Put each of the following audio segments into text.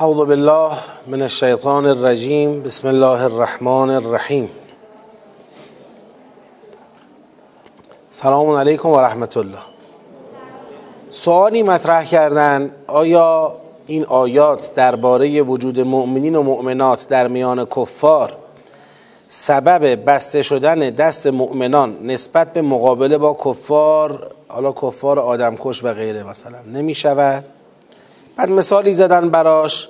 اعوذ بالله من الشیطان الرجیم. بسم الله الرحمن الرحیم. سلام علیکم و رحمت الله. سوالی مطرح کردن آیا این آیات درباره وجود مؤمنین و مؤمنات در میان کفار سبب بسته شدن دست مؤمنان نسبت به مقابله با کفار، حالا کفار آدمکش و غیره مثلا، نمی شود؟ بعد مثالی زدن براش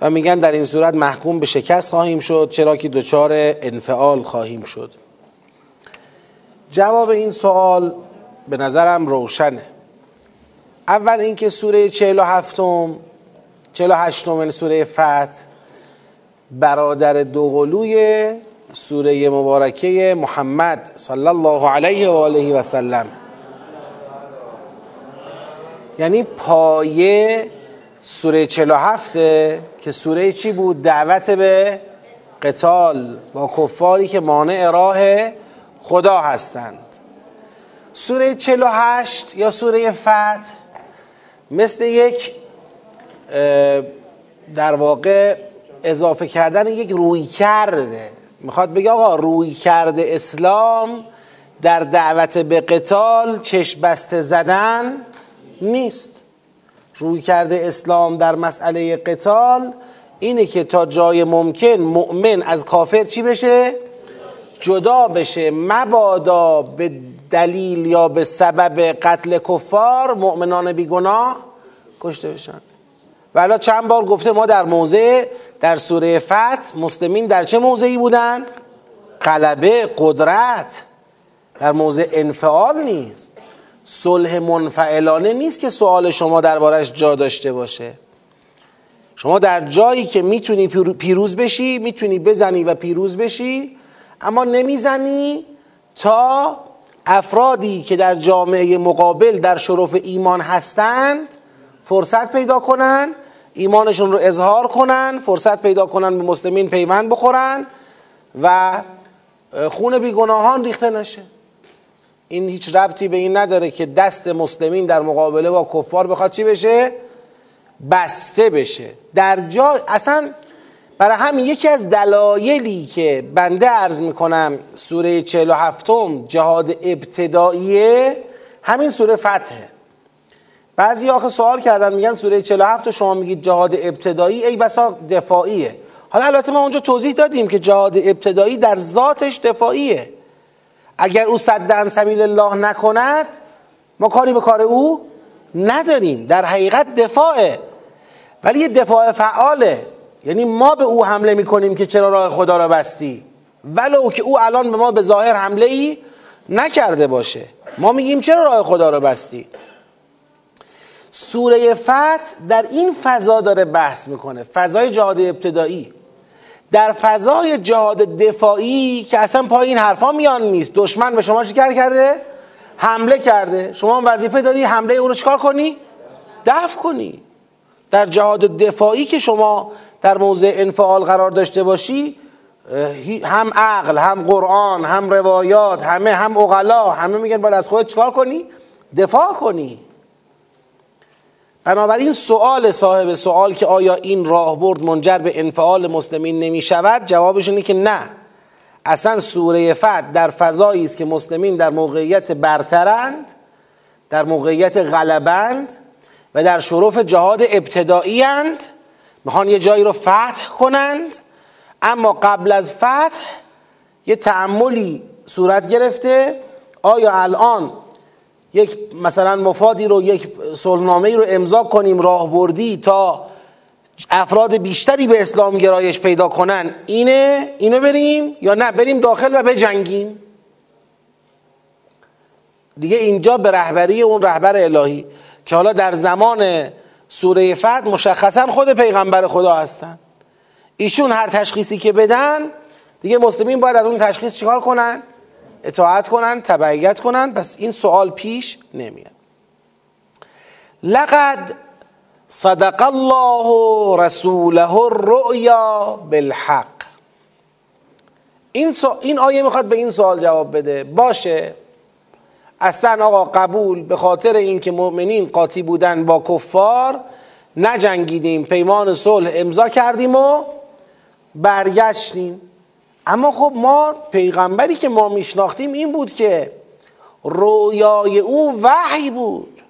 و میگن در این صورت محکوم به شکست خواهیم شد، چرا که دچار انفعال خواهیم شد. جواب این سوال به نظرم روشنه. اول اینکه سوره 48 سوره فتح برادر دوقلوی سوره مبارکه محمد صلی الله علیه و آله و سلم، یعنی پایه سوره 47 که سوره چی بود؟ دعوت به قتال با کفاری که مانع راه خدا هستند. سوره 48 یا سوره فتح مثل یک در واقع اضافه کردن یک روی کرده، میخواد بگه آقا روی کرده اسلام در دعوت به قتال چشم بسته زدن نیست. روی کرده اسلام در مسئله قتال اینه که تا جای ممکن مؤمن از کافر چی بشه؟ جدا بشه، مبادا به دلیل یا به سبب قتل کفار مؤمنان بیگناه کشته بشن. و حالا چند بار گفته ما در سوره فتح مسلمین در چه موضعی بودن؟ غلبه، قدرت، در موضع انفعال نیست، صلح منفعلانه نیست که سوال شما دربارش جا داشته باشه. شما در جایی که میتونی پیروز بشی، میتونی بزنی و پیروز بشی، اما نمیزنی تا افرادی که در جامعه مقابل در شرف ایمان هستند فرصت پیدا کنن، ایمانشون رو اظهار کنن، فرصت پیدا کنن به مسلمین پیوند بخورن و خون بیگناهان ریخته نشه. این هیچ ربطی به این نداره که دست مسلمین در مقابله با کفار بخواد چی بشه؟ بسته بشه. در جا اصلا برای همین یکی از دلایلی که بنده عرض میکنم سوره 47 جهاد ابتداییه همین سوره فتحه. بعضی آخه سوال کردن میگن سوره 47 شما میگید جهاد ابتدایی، ای بسا دفاعیه. حالا البته ما اونجا توضیح دادیم که جهاد ابتدایی در ذاتش دفاعیه، اگر او صد عن سبیل الله نکند ما کاری به کار او نداریم، در حقیقت دفاعه، ولی یه دفاع فعاله، یعنی ما به او حمله میکنیم که چرا راه خدا را بستی، ولو که او الان به ما به ظاهر حمله ای نکرده باشه، ما میگیم چرا راه خدا را بستی. سوره فتح در این فضا داره بحث میکنه، فضای جهاد ابتدایی. در فضای جهاد دفاعی که اصلا پای این حرفا میان نیست، دشمن به شما چیکار کرده؟ حمله کرده، شما وظیفه داری حمله او رو چیکار کنی؟ دفع کنی. در جهاد دفاعی که شما در موضع انفعال قرار داشته باشی، هم عقل، هم قرآن، هم روایات، هم عقلا، همه میگن باید از خودت چیکار کنی؟ دفاع کنی. بنابراین سوال صاحب سوال که آیا این راهبرد منجر به انفعال مسلمین نمی شود، جوابش اینه که نه، اصلا سوره فتح در فضایی است که مسلمین در موقعیت برترند، در موقعیت غلبند و در شرف جهاد ابتدایی اند، میخوان یه جایی رو فتح کنند، اما قبل از فتح یه تأملی صورت گرفته، آیا الان یک مثلا مفادی رو، یک صلحنامه‌ای رو امضا کنیم راهبردی تا افراد بیشتری به اسلام گرایش پیدا کنن، اینو بریم یا نه بریم داخل و بجنگیم؟ دیگه اینجا به رهبری اون رهبر الهی که حالا در زمان سوره فتح مشخصا خود پیغمبر خدا هستن، ایشون هر تشخیصی که بدن دیگه مسلمین باید از اون تشخیص چیکار کنن؟ اطاعت کنن، تبعیت کنن. پس این سوال پیش نمیاد. لقد صدق الله رسوله الرؤیا بالحق. این آیه میخواد به این سوال جواب بده. باشه، اصلا آقا قبول، به خاطر اینکه مؤمنین قاطی بودن با کفار نجنگیدیم، پیمان صلح امضا کردیم و برگشتیم. اما خب ما پیغمبری که ما میشناختیم این بود که رویای او وحی بود.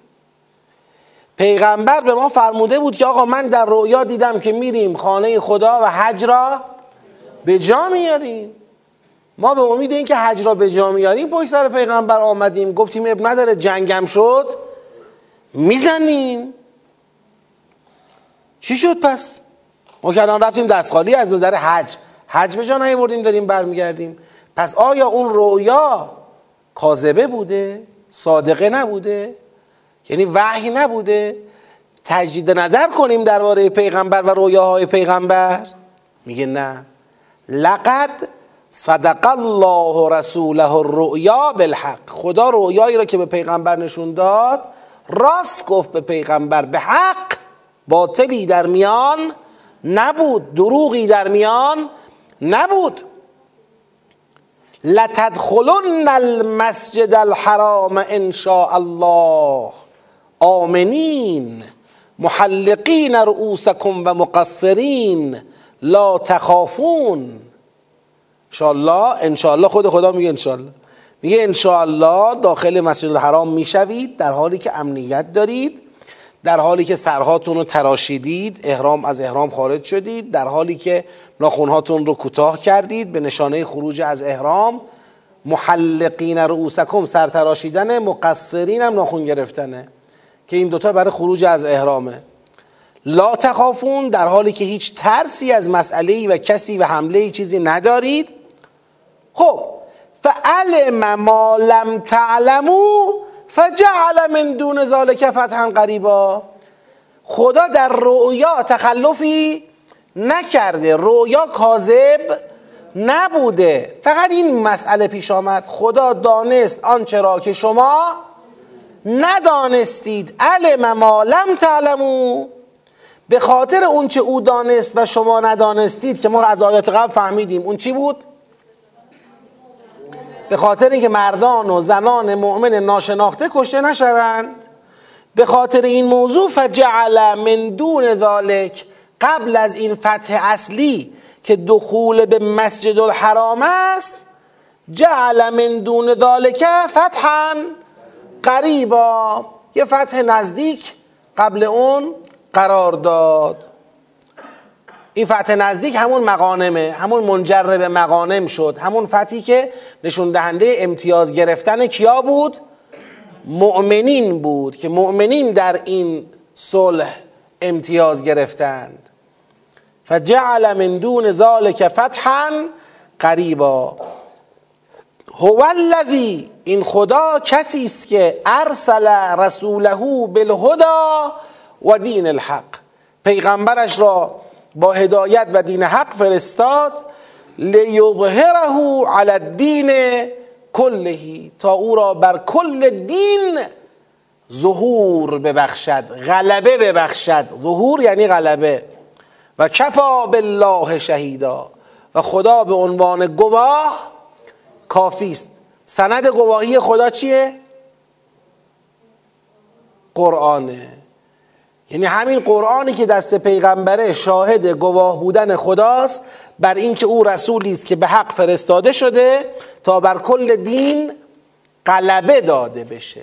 پیغمبر به ما فرموده بود که آقا من در رویا دیدم که میریم خانه خدا و حج را به جا میاریم. ما به امید این که حج را به جا میاریم پشت سر پیغمبر آمدیم، گفتیم اب نداره جنگم شد میزنیم. چی شد پس؟ ما که الان رفتیم دست خالی از نظر حج، حج به جا نیاوردیم، داریم برمیگردیم. پس آیا اون رویا کاذبه بوده؟ صادقه نبوده؟ یعنی وحی نبوده؟ تجدید نظر کنیم درباره پیغمبر و رویاهای پیغمبر؟ میگه نه، لقد صدق الله رسوله الرؤیا بالحق. خدا رویایی را که به پیغمبر نشون داد راست گفت به پیغمبر، به حق. باطلی در میان نبود، دروغی در میان نبود. لتدخلن المسجد الحرام ان شاء الله آمنین محلقین رؤوسکم و مقصرین لا تخافون. انشاءالله، انشاءالله خود خدا میگه انشاءالله، میگه انشاءالله داخل مسجد الحرام میشوید در حالی که امنیت دارید، در حالی که سرهاتون رو تراشیدید، احرام از احرام خارج شدید، در حالی که ناخنهاتون رو کوتاه کردید به نشانه خروج از احرام. محلقین رؤوسکم سر تراشیدن، مقصرین هم ناخن گرفتنه که این دوتا برای خروج از احرامه. لا تخافون، در حالی که هیچ ترسی از مسئله‌ای و کسی و حمله‌ای چیزی ندارید. خب فعلم ما لم تعلمو فجعل من دون ذالک فتحا قریبا. خدا در رؤیا تخلفی نکرده، رؤیا کاذب نبوده، فقط این مسئله پیش آمد خدا دانست آنچه را که شما ندانستید. علم ما لم تعلمو، به خاطر اون چه او دانست و شما ندانستید که ما از آیات قبل فهمیدیم. اون چی بود؟ به خاطر اینکه مردان و زنان مؤمن ناشناخته کشته نشوند، به خاطر این موضوع فجعل من دون ذالک، قبل از این فتح اصلی که دخول به مسجد الحرام است، جعل من دون ذالک فتحا قریبا، یه فتح نزدیک قبل اون قرار داد. این فتح نزدیک همون مغانمه، همون منجر به مغانم شد، همون فتحی که نشون دهنده امتیاز گرفتن کیا بود؟ مؤمنین بود که مؤمنین در این صلح امتیاز گرفتند. فجعل من دون ذالک فتحا قریبا. هو الذی، این خدا کسی است که ارسل رسوله بالهدی و دین الحق، پیغمبرش را با هدایت و دین حق فرستاد. لیظهره علی الدین کله، تا او را بر کل دین ظهور ببخشد، غلبه ببخشد. ظهور یعنی غلبه. و کفا بالله شهیدا، و خدا به عنوان گواه کافی است. سند گواهی خدا چیه؟ قرآنه. یعنی همین قرآنی که دست پیغمبره شاهد گواه بودن خداست بر این که او رسولی است که به حق فرستاده شده تا بر کل دین غلبه داده بشه.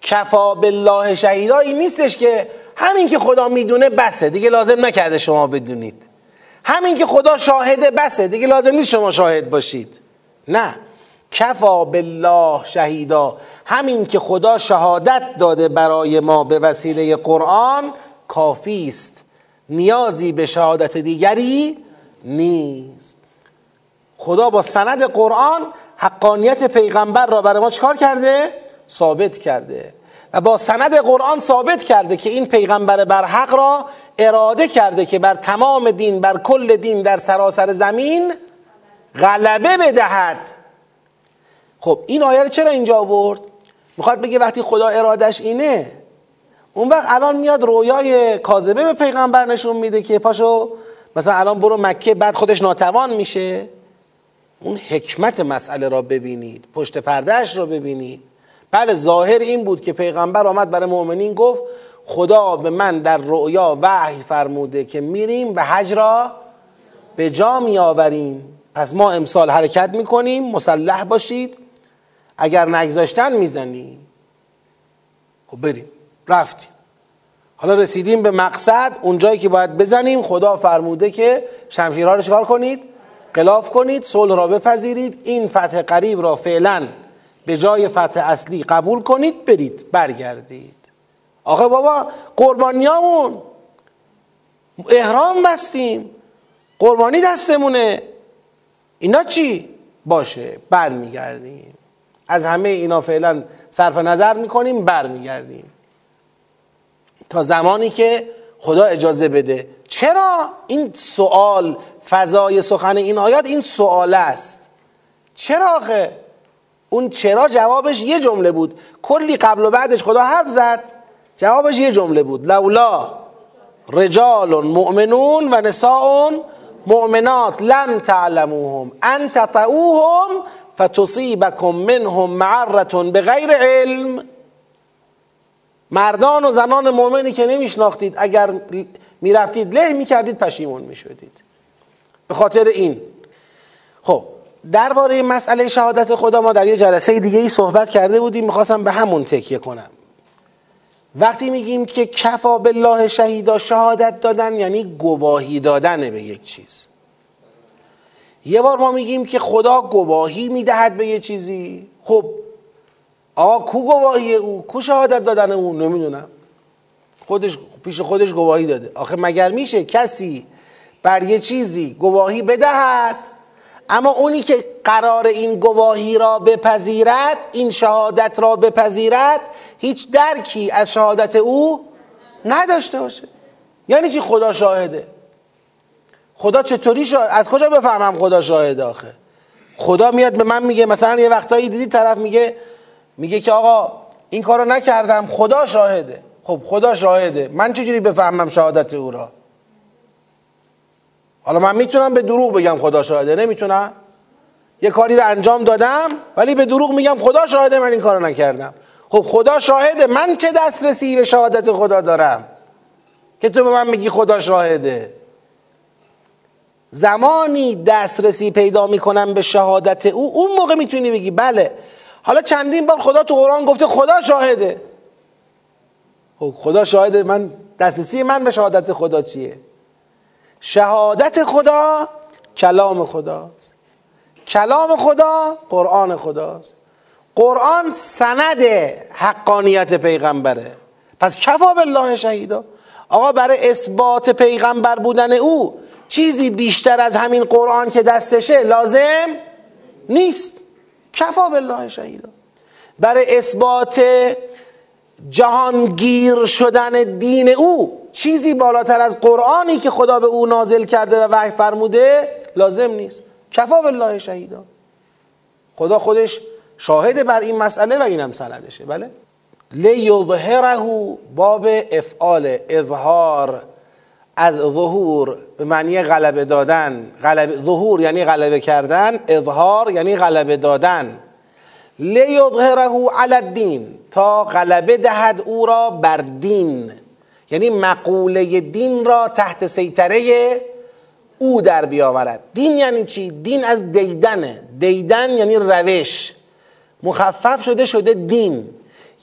کفا بالله شهیدا این نیستش که همین که خدا میدونه بسه، دیگه لازم نکرده شما بدونید. همین که خدا شاهده بسه، دیگه لازم نیست شما شاهد باشید. نه، کفا بالله شهیدا، همین که خدا شهادت داده برای ما به وسیله قرآن کافی است، نیازی به شهادت دیگری نیست. خدا با سند قرآن حقانیت پیغمبر را برای ما چکار کرده؟ ثابت کرده. و با سند قرآن ثابت کرده که این پیغمبر برحق را اراده کرده که بر تمام دین، بر کل دین در سراسر زمین غلبه بدهد. خب این آیه چرا اینجا آورد؟ میخواد بگه وقتی خدا ارادش اینه، اون وقت الان میاد رویای کاذبه به پیغمبر نشون میده که پاشو مثلا الان برو مکه، بعد خودش ناتوان میشه. اون حکمت مسئله را ببینید، پشت پردهش را ببینید. بله ظاهر این بود که پیغمبر آمد برای مؤمنین گفت خدا به من در رؤیا وحی فرموده که میریم به حج را به جا میآوریم. پس ما امسال حرکت میکنیم، مسلح باشید، اگر نگذاشتن میزنیم. خب بریم، رفتیم، حالا رسیدیم به مقصد، اونجایی که باید بزنیم خدا فرموده که شمشیرها رو چکار کنید؟ غلاف کنید، صلح را بپذیرید، این فتح قریب را فعلا به جای فتح اصلی قبول کنید، برید برگردید. آخه بابا قربانیامون، احرام بستیم، قربانی دستمونه، اینا چی؟ باشه برمیگردیم، از همه اینا فعلا صرف نظر میکنیم، برمیگردیم تا زمانی که خدا اجازه بده. چرا؟ این سوال، فضای سخن این آیات این سوال است. چرا؟ آخه اون چرا جوابش یه جمله بود، کلی قبل و بعدش خدا حرف زد، جوابش یه جمله بود، لولا رجال مؤمنون و نساء مؤمنات لم تعلموهم ان تطئوهم فتصیبکم منهم معرة بغیر علم. مردان و زنان مؤمنی که نمیشناختید اگر میرفتید له میکردید پشیمون میشدید به خاطر این. خب درباره مسئله شهادت خدا ما در یه جلسه دیگه ای صحبت کرده بودیم، میخواستم به همون تکیه کنم. وقتی میگیم که کفا بالله شهیدا، شهادت دادن یعنی گواهی دادن به یک چیز. یه بار ما میگیم که خدا گواهی میدهد به یه چیزی، خب آقا کو گواهی او، کو شهادت دادن او؟ نمیدونم، خودش پیش خودش گواهی داده. آخه مگر میشه کسی بر یه چیزی گواهی بدهد اما اونی که قرار این گواهی را بپذیرد، این شهادت را بپذیرد، هیچ درکی از شهادت او نداشته باشه؟ یعنی چی خدا شاهده؟ خدا چطوری شاهد؟ از کجا بفهمم خدا شاهده؟ آخه خدا میاد به من میگه، مثلا یه وقتایی دیدی طرف میگه که آقا این کارو نکردم، خدا شاهده. خب خدا شاهده، من چجوری بفهمم شهادت او را؟ حالا من میتونم به دروغ بگم خدا شاهده، نمیتونم؟ یه کاری رو انجام دادم ولی به دروغ میگم خدا شاهده من این کارو نکردم. خب خدا شاهده، من چه دسترسی به شهادت خدا دارم که تو به من میگی خدا شاهده؟ زمانی دسترسی پیدا میکنم به شهادت او، اون موقع میتونی بگی بله. حالا چندین بار خدا تو قرآن گفته خدا شاهده، خدا شاهده، من دسترسی من به شهادت خدا چیه؟ شهادت خدا کلام خداست، کلام خدا قرآن خداست، قرآن سند حقانیت پیغمبره. پس کفا بالله شهیدا. آقا برای اثبات پیغمبر بودن او چیزی بیشتر از همین قرآن که دستشه لازم نیست. کفا بالله شهیدا. برای اثبات جهانگیر شدن دین او چیزی بالاتر از قرآنی که خدا به او نازل کرده و وحی فرموده لازم نیست. کفا بالله شهیدا. خدا خودش شاهد بر این مسئله و اینم سندشه. بله، لیظهره، باب افعال، اظهار از ظهور به معنی غلبه دادن، ظهور یعنی غلبه کردن، اظهار یعنی غلبه دادن. لیظهره علی الدین، تا غلبه دهد او را بر دین، یعنی مقوله دین را تحت سیطره او در بیاورد. دین یعنی چی؟ دین از دیدنه، دیدن یعنی روش، مخفف شده دین،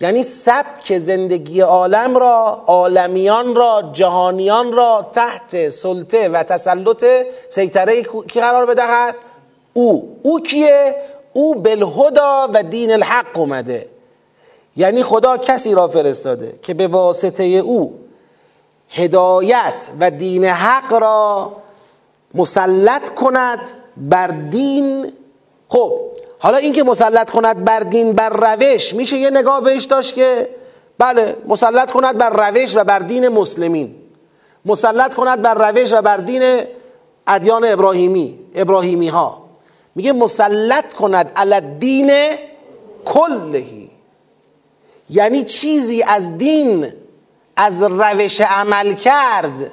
یعنی سبک زندگی عالم را، عالمیان را، جهانیان را تحت سلطه و تسلط سیطره کی قرار بدهد؟ او کیه؟ او بالهدا و دین الحق اومده، یعنی خدا کسی را فرستاده که به واسطه او هدایت و دین حق را مسلط کند بر دین. خب حالا این که مسلط کند بر دین، بر روش، میشه یه نگاه بهش داشت که بله مسلط کند بر روش و بر دین مسلمین، مسلط کند بر روش و بر دین ادیان ابراهیمی ها. میگه مسلط کند علی دین کلهی، یعنی چیزی از دین، از روش عمل کرد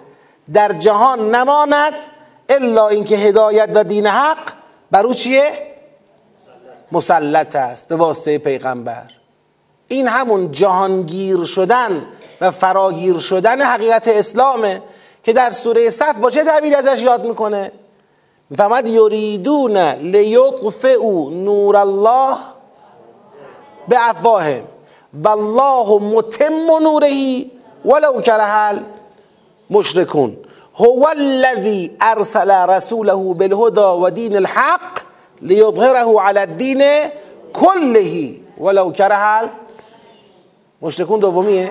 در جهان نماند الا اینکه هدایت و دین حق بر او چیه؟ مسلط است به واسطه پیغمبر. این همون جهانگیر شدن و فراگیر شدن حقیقت اسلامه که در سوره صف با چه تعبیری ازش یاد میکنه؟ میفهمد یریدون لیطفئوا نور الله به افواهم والله متم نوره ولو کره المشرکون هو الذی ارسل رسوله بالهدى و دین الحق لیظهره علی الدین کله ولو کره المشرکون. دومیه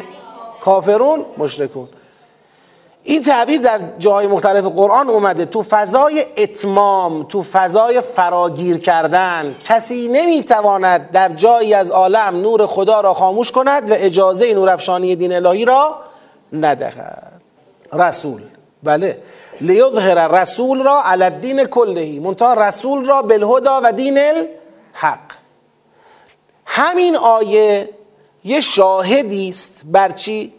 کافرون مشرکون. این تعبیر در جاهای مختلف قرآن اومده، تو فضای اتمام، تو فضای فراگیر کردن. کسی نمیتواند در جایی از عالم نور خدا را خاموش کند و اجازه نورافشانی دین الهی را ندهد. رسول، بله، لیظهر رسول را علی الدین کلهی، منتها رسول را بالهدی و دین الحق. همین آیه یه شاهدی است بر چی؟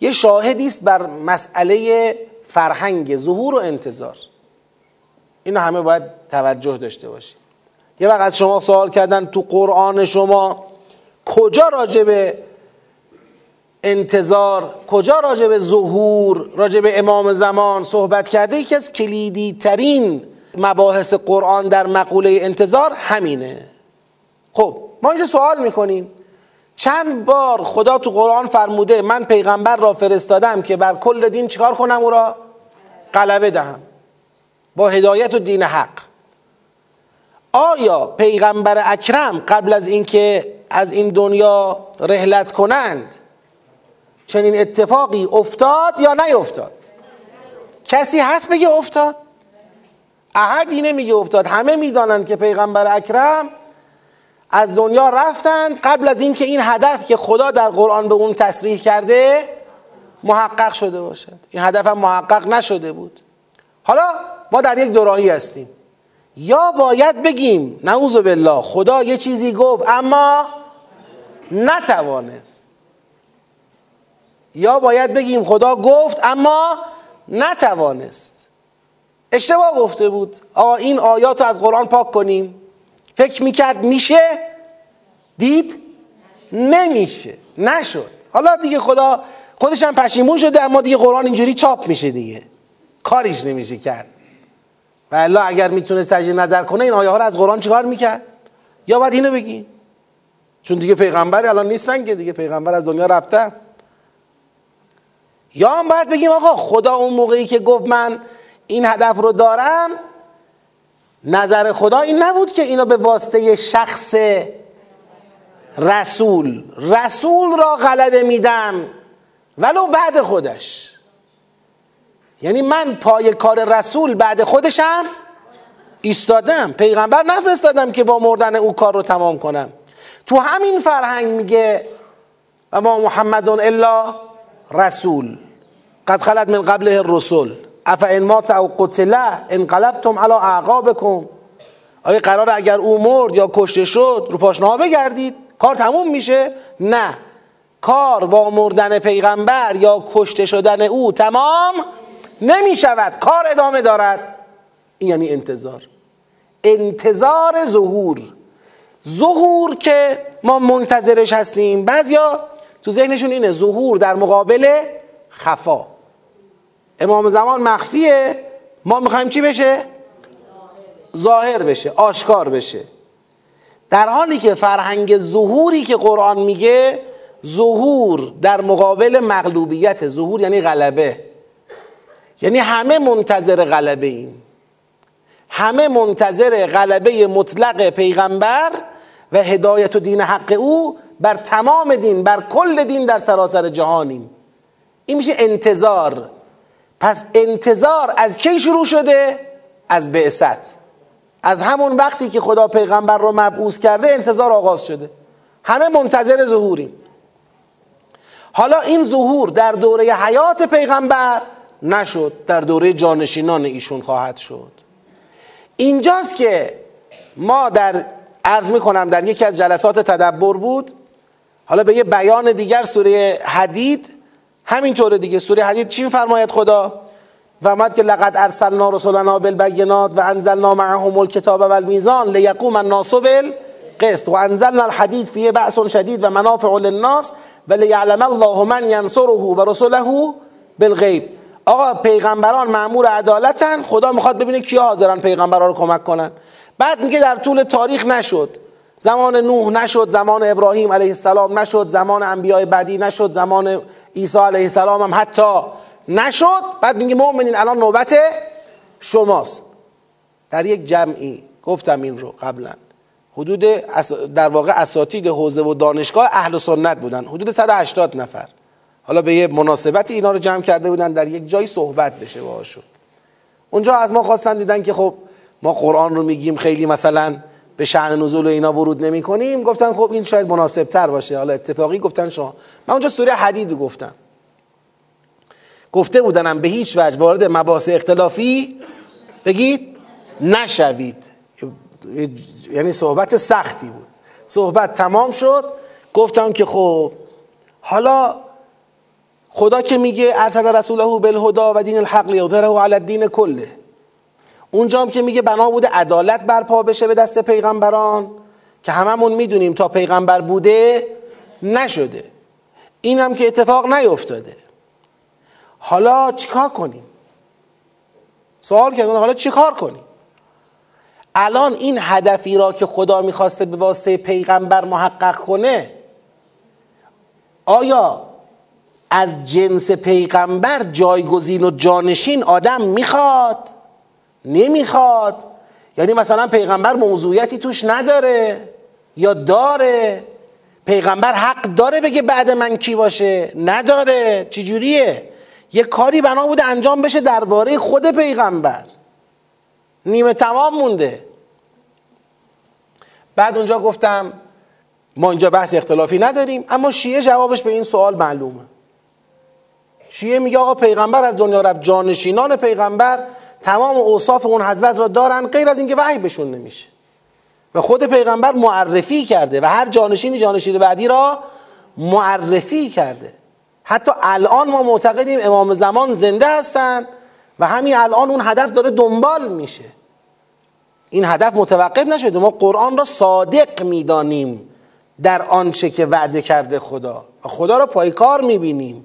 یه شاهدی است بر مسئله فرهنگ ظهور و انتظار. اینو همه باید توجه داشته باشید. یه وقت از شما سوال کردن تو قرآن شما کجا راجب انتظار، کجا راجب ظهور، راجب امام زمان صحبت کرده؟ یکی از کلیدی ترین مباحث قرآن در مقوله انتظار همینه. خب ما اینجا سوال میکنیم، چند بار خدا تو قرآن فرموده من پیغمبر را فرستادم که بر کل دین چیکار کنم؟ او را غلبه دهم با هدایت و دین حق. آیا پیغمبر اکرم قبل از اینکه از این دنیا رحلت کنند چنین اتفاقی افتاد یا نیفتاد؟ کسی هست بگه افتاد؟ احدی نمیگه افتاد. همه میدانند که پیغمبر اکرم از دنیا رفتند قبل از اینکه این هدف که خدا در قرآن به اون تصریح کرده محقق شده باشد. این هدف هم محقق نشده بود. حالا ما در یک دوراهی هستیم. یا باید بگیم نعوذ بالله خدا یه چیزی گفت اما نتوانست، یا باید بگیم خدا گفت اما نتوانست. اشتباه گفته بود. این آیات رو از قرآن پاک کنیم. فکر میکرد میشه، دید نمیشه، نشد. حالا دیگه خدا خودش هم پشیمون شده، اما دیگه قرآن اینجوری چاپ میشه دیگه، کاریش نمیشه کرد. والله اگر میتونه سجده نظر کنه این آیه ها رو از قرآن چیکار میکرد؟ یا باید اینو بگیم چون دیگه پیغمبر الان نیستن که، دیگه پیغمبر از دنیا رفتن. یا هم باید بگیم آقا خدا اون موقعی که گفت من این هدف رو دارم، نظر خدا این نبود که اینو به واسطه شخص رسول را غلبه میدم ولو بعد خودش، یعنی من پای کار رسول بعد خودشم ایستادم، پیغمبر نفرستادم که با مردن او کار رو تمام کنم. تو همین فرهنگ میگه و ما محمد الا رسول قد خلت من قبله الرسل افئن مات او قتله انقلبتم علی اعقابکم. آیا قراره اگر او مرد یا کشته شد رو پاشنه‌ها بگردید کار تموم میشه؟ نه، کار با مردن پیغمبر یا کشته شدن او تمام نمیشود، کار ادامه دارد. این یعنی انتظار ظهور که ما منتظرش هستیم. بعضیا تو ذهنشون اینه ظهور در مقابل خفا. امام زمان مخفیه، ما میخوایم چی بشه؟ ظاهر بشه، آشکار بشه. در حالی که فرهنگ ظهوری که قرآن میگه ظهور در مقابل مغلوبیت، ظهور یعنی غلبه، یعنی همه منتظر غلبه ایم، همه منتظر غلبه مطلق پیغمبر و هدایت و دین حق او بر تمام دین، بر کل دین در سراسر جهانیم. این میشه انتظار. پس انتظار از کی شروع شده؟ از بعثت. از همون وقتی که خدا پیغمبر رو مبعوث کرده انتظار آغاز شده، همه منتظر ظهوریم. حالا این ظهور در دوره حیات پیغمبر نشد، در دوره جانشینان ایشون خواهد شد. اینجاست که ما عرض میکنم در یکی از جلسات تدبر بود، حالا به یه بیان دیگر سوره حدید همینطوره دیگه. سوره حدید چی میفرماید خدا؟ فرماید که لقد ارسلنا رسولنا بالبینات و انزلنا معهم الکتاب و المیزان لیقوم الناس بالقسط و انزلنا الحدید فیه بأس شدید و منافع للناس ولیعلم الله من ینصره و رسوله بالغیب. آقا پیغمبران مأمور عدالتن، خدا میخواد ببینه کیا حاضرن پیغمبران رو کمک کنن. بعد میگه در طول تاریخ نشد، زمان نوح نشد، زمان ابراهیم علیه السلام نشد، زمان انبیاء بعدی نشد، زمان عیسی علیه السلام هم حتی نشد. بعد میگه مؤمنین الان نوبت شماست. در یک جمعی گفتم این رو قبلا، حدود در واقع اساتید حوزه و دانشگاه اهل سنت بودن، حدود 180 نفر. حالا به یه مناسبت اینا رو جمع کرده بودن در یک جایی صحبت بشه باهاشون. اونجا از ما خواستن، دیدن که خب ما قرآن رو میگیم خیلی مثلا به شأن نزول و اینا ورود نمی کنیم، گفتن خب این شاید مناسب تر باشه. حالا اتفاقی گفتن شما، من اونجا سوره حدید گفتم، گفته بودنم به هیچ وجه وارد مباحث اختلافی بگید نشوید، یعنی صحبت سختی بود. صحبت تمام شد، گفتم که خب حالا خدا که میگه ارسل رسوله بالهدی و دین الحق لیظهره علی الدین کله، اونجا هم که میگه بنا بوده عدالت برپا بشه به دست پیغمبران، که هممون میدونیم تا پیغمبر بوده نشده، این هم که اتفاق نیفتاده. حالا چیکار کنیم؟ سوال کردن حالا چیکار کنیم؟ الان این هدفی را که خدا میخواسته به واسطه پیغمبر محقق کنه، آیا از جنس پیغمبر جایگزین و جانشین آدم میخواد؟ نمیخواد. یعنی مثلا پیغمبر موضوعیتی توش نداره یا داره؟ پیغمبر حق داره بگه بعد من کی باشه؟ نداره. چجوریه؟ یه کاری بنا بوده انجام بشه درباره خود پیغمبر، نیمه تمام مونده. بعد اونجا گفتم ما اینجا بحث اختلافی نداریم، اما شیعه جوابش به این سوال معلومه. شیعه میگه آقا پیغمبر از دنیا رفت، جانشینان پیغمبر تمام اوصاف اون حضرت را دارن، غیر از اینکه وحی بهشون نمیشه و خود پیغمبر معرفی کرده و هر جانشینی جانشین بعدی را معرفی کرده. حتی الان ما معتقدیم امام زمان زنده هستن و همین الان اون هدف داره دنبال میشه، این هدف متوقف نشده. ما قرآن را صادق میدانیم در آنچه که وعده کرده خدا و خدا را پایکار میبینیم.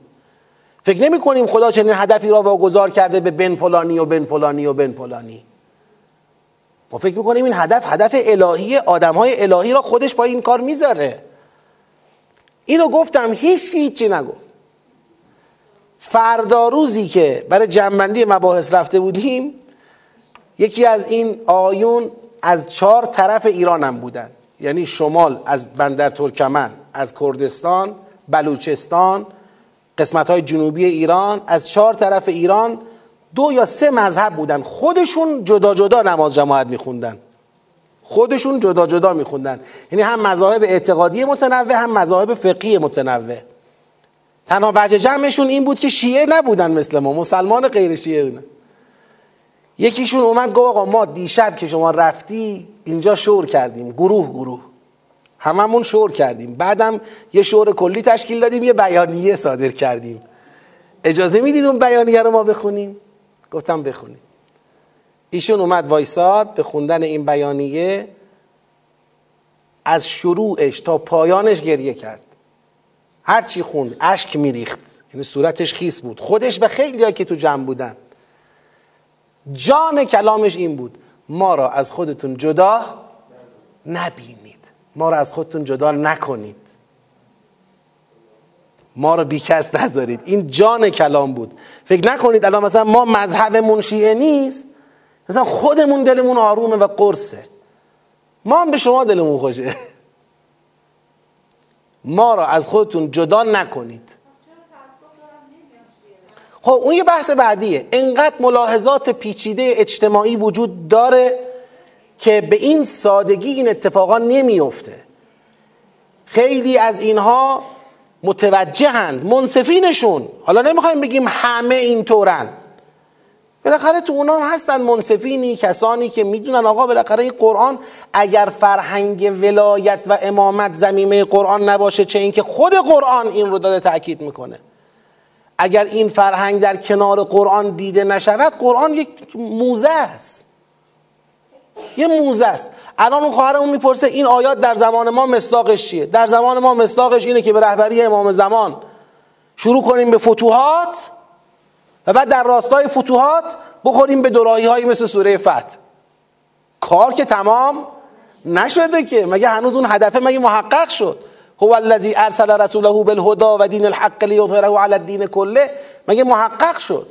فکر نمی کنیم خدا چنین هدفی را واگذار کرده به بن فلانی و بن فلانی و بن فلانی. ما فکر میکنیم این هدف الهی، آدمهای الهی را خودش با این کار میذاره. اینو گفتم، هیچی نگفت. فردا روزی که برای جنبندی مباحث رفته بودیم، یکی از این آیون از 4 طرف ایران هم بودن، یعنی شمال از بندر ترکمن، از کردستان، بلوچستان، قسمت‌های جنوبی ایران، از 4 طرف ایران 2 یا 3 مذهب بودن. خودشون جدا جدا نماز جماعت میخوندن، خودشون جدا جدا میخوندن، یعنی هم مذاهب اعتقادی متنوع هم مذاهب فقهی متنوع. تنها وجه جمعشون این بود که شیعه نبودن مثل ما، مسلمان غیر شیعه بودن. یکیشون اومد گفت آقا ما دیشب که شما رفتی اینجا شور کردیم، گروه هممون شور کردیم، بعدم یه شور کلی تشکیل دادیم، یه بیانیه صادر کردیم، اجازه میدید اون بیانیه رو ما بخونیم؟ گفتم بخونیم. ایشون اومد وایساد، به خوندن این بیانیه از شروعش تا پایانش گریه کرد، هر چی خوند اشک میریخت، یعنی صورتش خیس بود. خودش و خیلی‌ها که تو جمع بودن، جان کلامش این بود ما را از خودتون جدا نبینید، ما را از خودتون جدا نکنید، ما را بیکس نذارید. این جان کلام بود. فکر نکنید الان مثلا ما مذهبمون شیعه نیست، مثلا خودمون دلمون آرومه و قرصه، ما هم به شما دلمون خوشه. ما را از خودتون جدا نکنید. خب اون یه بحث بعدیه. اینقدر ملاحظات پیچیده اجتماعی وجود داره که به این سادگی این اتفاقا نمیفته. خیلی از اینها متوجهند، منصفینشون، حالا نمیخوایم بگیم همه اینطورن، بالاخره تو اونا هم هستن منصفینی، کسانی که میدونن آقا بالاخره این قرآن اگر فرهنگ ولایت و امامت زمینه قرآن نباشه، چه اینکه خود قرآن این رو داده تاکید میکنه، اگر این فرهنگ در کنار قرآن دیده نشود، قرآن یک موزه است. یه موزه است. الان اون خواهرمون میپرسه این آیات در زمان ما مصداقش چیه؟ در زمان ما مصداقش اینه که به رهبری امام زمان شروع کنیم به فتوحات و بعد در راستای فتوحات بخوریم به دوراهی‌هایی مثل سوره فتح. کار که تمام نشده که، مگه هنوز اون هدفه مگه محقق شد؟ هو الذی ارسل رسوله بالهدی و دین الحق لیظهره علی الدین کله، مگه محقق شد؟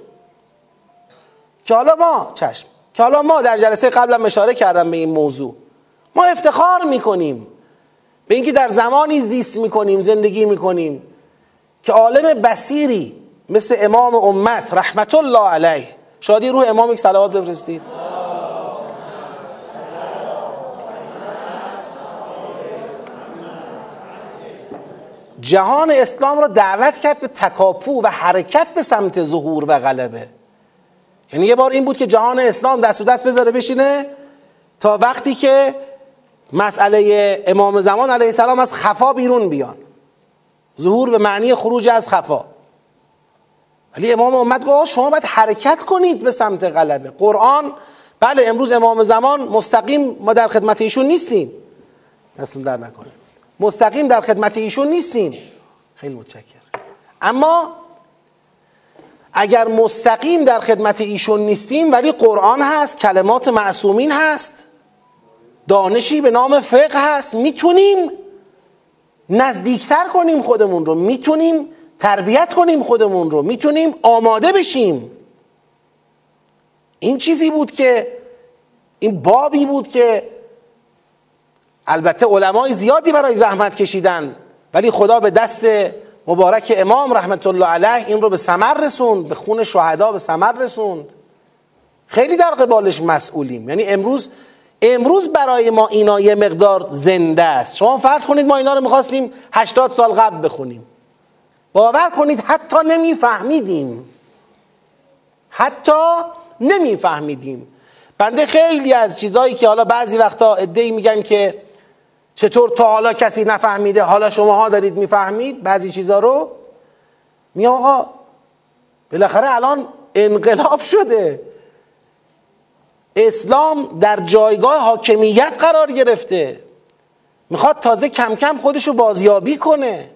که حالا ما چشم، که حالا ما در جلسه قبلم اشاره کردم به این موضوع، ما افتخار میکنیم به اینکه در زمانی زیست میکنیم، زندگی میکنیم که عالم بصیری مثل امام امت رحمت الله علیه، شادی روح امام یک صلوات بفرستید، جهان اسلام را دعوت کرد به تکاپو و حرکت به سمت ظهور و غلبه. یعنی یه بار این بود که جهان اسلام دست و دست بذاره بشینه تا وقتی که مسئله امام زمان علیه السلام از خفا بیرون بیان. ظهور به معنی خروج از خفا. ولی امام امت گفت شما باید حرکت کنید به سمت غلبه. قرآن، بله امروز امام زمان مستقیم ما در خدمت ایشون نیستیم، دستون در نکنه، مستقیم در خدمت ایشون نیستیم، خیلی متشکر. اما اگر مستقیم در خدمت ایشون نیستیم ولی قرآن هست، کلمات معصومین هست، دانشی به نام فقه هست، میتونیم نزدیکتر کنیم خودمون رو، میتونیم تربیت کنیم خودمون رو، میتونیم آماده بشیم. این چیزی بود که، این بابی بود که البته علمای زیادی برای زحمت کشیدن، ولی خدا به دست مبارک امام رحمت الله علیه این رو به ثمر رسوند، به خون شهدا به ثمر رسوند. خیلی در قبالش مسئولیم. یعنی امروز برای ما اینا یه مقدار زنده است. شما فرض کنید ما اینا رو می‌خواستیم 80 سال قبل بخونیم، باور کنید حتی نمیفهمیدیم، حتی نمیفهمیدیم. بنده خیلی از چیزایی که حالا بعضی وقتا ادعی میگن که چطور تا حالا کسی نفهمیده حالا شماها دارید میفهمید، بعضی چیزا رو میگم آقا بالاخره الان انقلاب شده، اسلام در جایگاه حاکمیت قرار گرفته، میخواد تازه کم کم خودشو بازیابی کنه.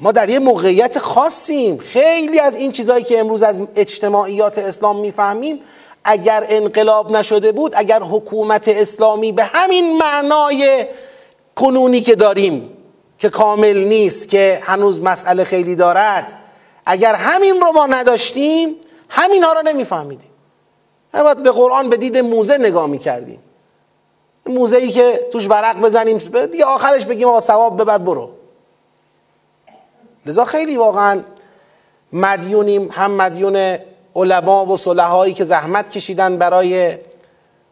ما در یه موقعیت خاصیم. خیلی از این چیزایی که امروز از اجتماعیات اسلام میفهمیم اگر انقلاب نشده بود، اگر حکومت اسلامی به همین معنای کنونی که داریم که کامل نیست، که هنوز مسئله خیلی دارد، اگر همین رو ما نداشتیم همین ها رو نمیفهمیدیم. باید به قرآن به دید موزه نگاه میکردیم، موزه‌ای که توش ورق بزنیم دیگه آخرش بگیم آقا ثواب ببر برو. لذا خیلی واقعا مدیونیم، هم مدیون علما و صلحایی که زحمت کشیدن برای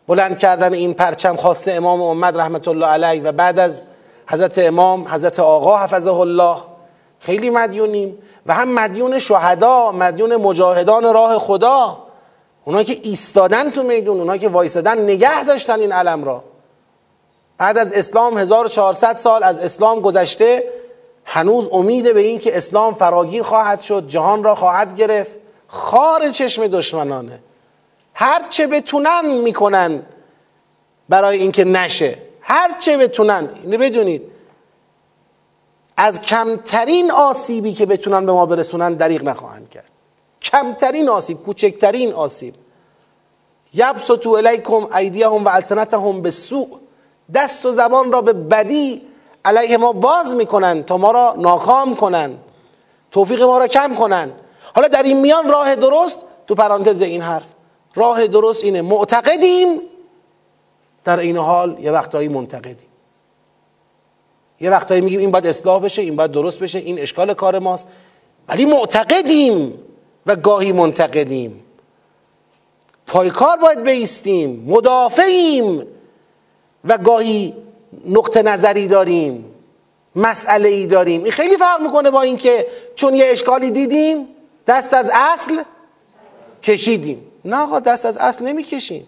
بلند کردن این پرچم خاص امام امت رحمت الله علیه و بعد از حضرت امام حضرت آقا حفظه الله، خیلی مدیونیم. و هم مدیون شهدا، مدیون مجاهدان راه خدا، اونایی که ایستادن تو میدون، اونایی که وایسادن نگه داشتن این علم را. بعد از اسلام 1400 سال از اسلام گذشته، هنوز امیده به این که اسلام فراگیر خواهد شد، جهان را خواهد گرفت، خار چشم دشمنانه، هرچه بتونن میکنن برای اینکه نشه، هرچه بتونن. اینو بدونید از کمترین آسیبی که بتونن به ما برسونن دریغ نخواهند کرد، کمترین آسیب، کوچکترین آسیب. یبسطوا الیکم ایدیهم و السنتهم بالسوء، دست و زبان را به بدی علیه ما باز میکنن تا ما را ناکام کنن، توفیق ما را کم کنن. حالا در این میان راه درست، تو پرانتز این حرف، راه درست اینه معتقدیم، در این حال یه وقتایی منتقدیم، یه وقتایی میگیم این باید اصلاح بشه، این باید درست بشه، این اشکال کار ماست، ولی معتقدیم و گاهی منتقدیم. پایکار باید بیستیم، مدافعیم و گاهی نقطه نظری داریم، مسئله ای داریم. این خیلی فرق میکنه با اینکه چون یه اشکالی دیدیم دست از اصل کشیدیم. نه آقا دست از اصل نمی کشیم،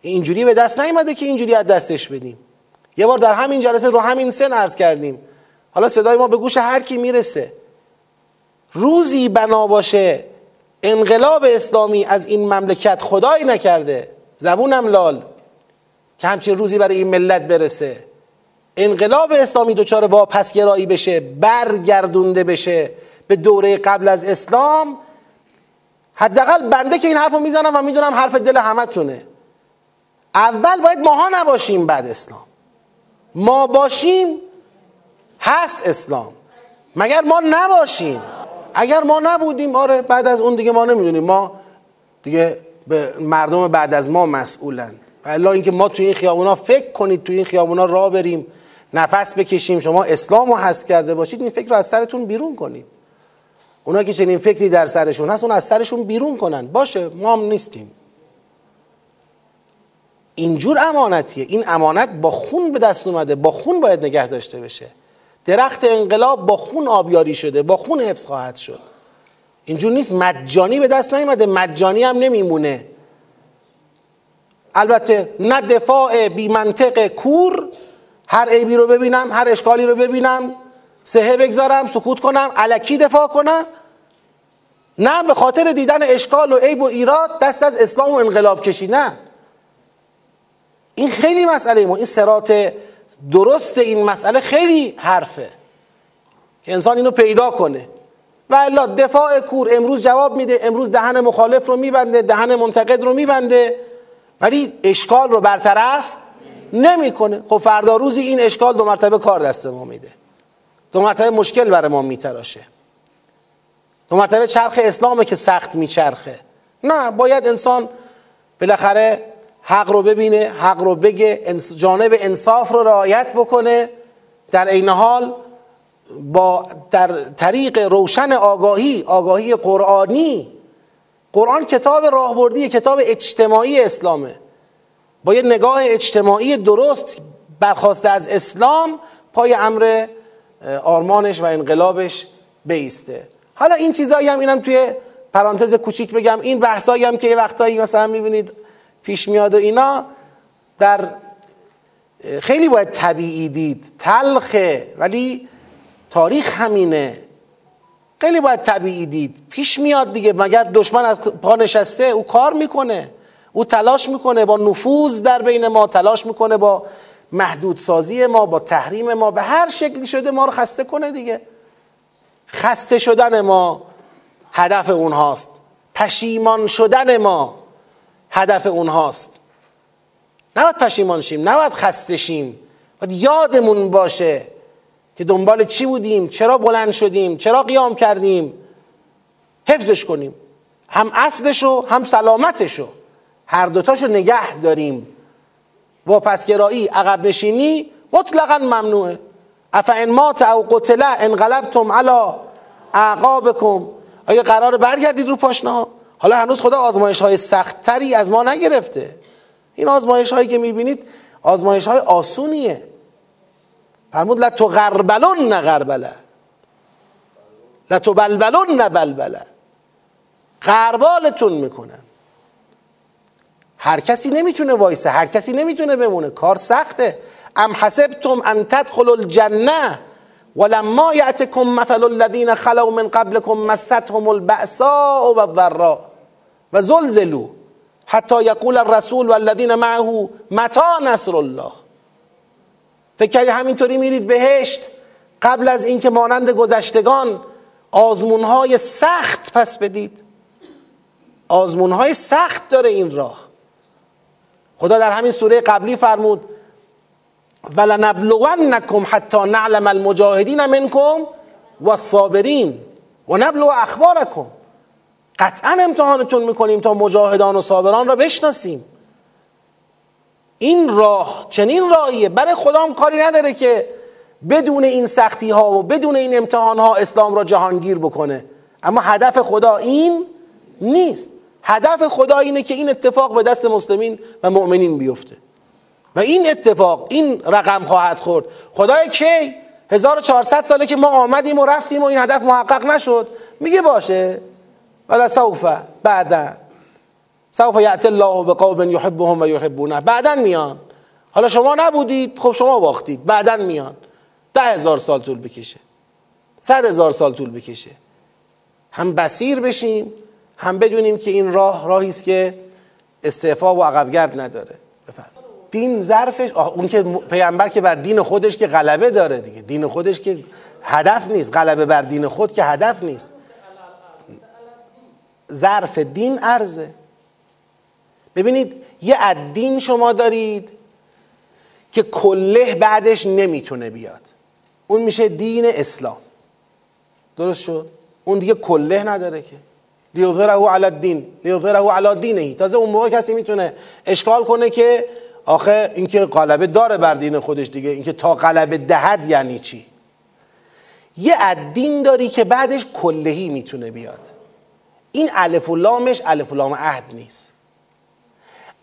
اینجوری به دست نیامده که اینجوری از دستش بدیم. یه بار در همین جلسه رو همین سن عرض کردیم، حالا صدای ما به گوش هر کی میرسه، روزی بنا باشه انقلاب اسلامی از این مملکت خدایی نکرده زبونم لال که همچین روزی برای این ملت برسه، انقلاب اسلامی دچار واپسگرایی بشه، برگردونده بشه به دوره قبل از اسلام. حداقل بنده که این حرفو میزنم و میدونم حرف دل همتونه، اول باید ماها نباشیم بعد اسلام. ما باشیم هست اسلام، مگر ما نباشیم. اگر ما نبودیم آره بعد از اون دیگه ما نمیدونیم، ما دیگه به مردم بعد از ما مسئولن. الا اینکه ما توی این خیابونا، فکر کنید توی این خیابونا راه بریم نفس بکشیم شما اسلام رو حذف کرده باشید، این فکر رو از سرتون بیرون کنید. اونا که چنین فکری در سرشون هست اون از سرشون بیرون کنن، باشه ما هم نیستیم. اینجور امانتیه، این امانت با خون به دست اومده، با خون باید نگه داشته بشه. درخت انقلاب با خون آبیاری شده، با خون حفظ خواهد شد. اینجور نیست مجانی به دست نیامده، مجانی هم نمیمونه. البته نه دفاع بی منطق کور، هر عیبی رو ببینم، هر اشکالی رو ببینم سهه بگذارم، سکوت کنم، الکی دفاع کنم، نه به خاطر دیدن اشکال و عیب و ایراد دست از اسلام و انقلاب کشی، نه. این خیلی مسئله ما، این صراط درست این مسئله خیلی حرفه که انسان اینو پیدا کنه. و الا دفاع کور امروز جواب میده، امروز دهن مخالف رو میبنده، دهن منتقد رو میبنده، ولی اشکال رو برطرف نمیکنه. خب فردا روزی این اشکال دو مرتبه کار دست ما میده، دو مرتبه مشکل برای ما میتراشه، دو مرتبه چرخ اسلامه که سخت میچرخه. نه، باید انسان بالاخره حق رو ببینه، حق رو بگه، جانب انصاف رو رعایت بکنه، در عین حال با در طریق روشن آگاهی، آگاهی قرآنی. قرآن کتاب راهبردی، کتاب اجتماعی اسلامه. با یه نگاه اجتماعی درست برخواسته از اسلام پای امر آرمانش و انقلابش بیسته. حالا این چیزایی هم، اینم توی پرانتز کوچیک بگم، این بحثایی هم که یه وقتایی مثلا میبینید پیش میاد و اینا، در خیلی باید طبیعی دید، تلخه ولی تاریخ همینه. خیلی باید طبیعی دید، پیش میاد دیگه، مگر دشمن از پا نشسته؟ او کار میکنه، او تلاش میکنه با نفوذ در بین ما، تلاش میکنه با محدودسازی ما، با تحریم ما، به هر شکلی شده ما رو خسته کنه دیگه. خسته شدن ما هدف اونهاست، پشیمان شدن ما هدف اونهاست. نباید پشیمان شیم، نباید خسته شیم، باید یادمون باشه که دنبال چی بودیم، چرا بلند شدیم، چرا قیام کردیم، حفظش کنیم، هم اصلشو هم سلامتشو، هر دوتاشو نگه داریم. واپسگرایی، عقب نشینی مطلقا ممنوعه. افئن مات او قتل انقلبتم علی اعقابکم. آیا قرار برگردید رو پاشنه‌ها؟ حالا هنوز خدا آزمایش‌های سخت‌تری از ما نگرفته. این آزمایش‌هایی که می‌بینید آزمایش‌های آسونیه. فرمود لتغربلن غربله، لتبلبلن بلبله، غربالتون میکنن. هر کسی نمیتونه وایسه، هر کسی نمیتونه بمونه، کار سخته. ام حسبتم ان تدخلوا الجنه ولما یأتکم مثل الذین خلو من قبلکم مستهم البأساء والضراء وزلزلوا حتی یقول الرسول والذین معه متی نصر الله. فکر کردی همینطوری میرید بهشت؟ قبل از اینکه مانند گذشتگان آزمونهای سخت پس بدید. آزمونهای سخت داره این راه. خدا در همین سوره قبلی فرمود ولنبلونکم حتی نعلم المجاهدین منکم والصابرین ونبلو اخبارکم. قطعا امتحانتون میکنیم تا مجاهدان و صابران را بشناسیم. این راه چنین راهیه. برای خدا کاری نداره که بدون این سختی ها و بدون این امتحان ها اسلام را جهانگیر بکنه، اما هدف خدا این نیست. هدف خدا اینه که این اتفاق به دست مسلمین و مؤمنین بیفته و این اتفاق، این رقم خواهد خورد. خدای کی 1400 ساله که ما آمدیم و رفتیم و این هدف محقق نشد؟ میگه باشه ولا سوف بعدا سوف یأتی الله بقوم یحبهم و یحبونه، بعدا میان. حالا شما نبودید، خب شما باختید، بعدا میان. 10000 سال طول بکشه، 100000 سال طول بکشه، هم بصیر بشیم هم بدونیم که این راه راهی است که استعفا و عقبگرد نداره. بفرمایید. دین ظرفش اون که پیامبر که بر دین خودش که غلبه داره دیگه، دین خودش که هدف نیست، غلبه بر دین خود که هدف نیست. ظرف دین عرضه. ببینید یه الدین شما دارید که کله بعدش نمیتونه بیاد، اون میشه دین اسلام. درست شد؟ اون دیگه کله نداره که لیظهره علی الدین، لیظهره علی دینه. تازه اون موقع کسی میتونه اشکال کنه که آخه این که غلبه داره بر دین خودش دیگه، این که تا غلبه دهد یعنی چی؟ یه الدین داری که بعدش کلهی میتونه بیاد، این الف و لامش الف و لام عهد نیست.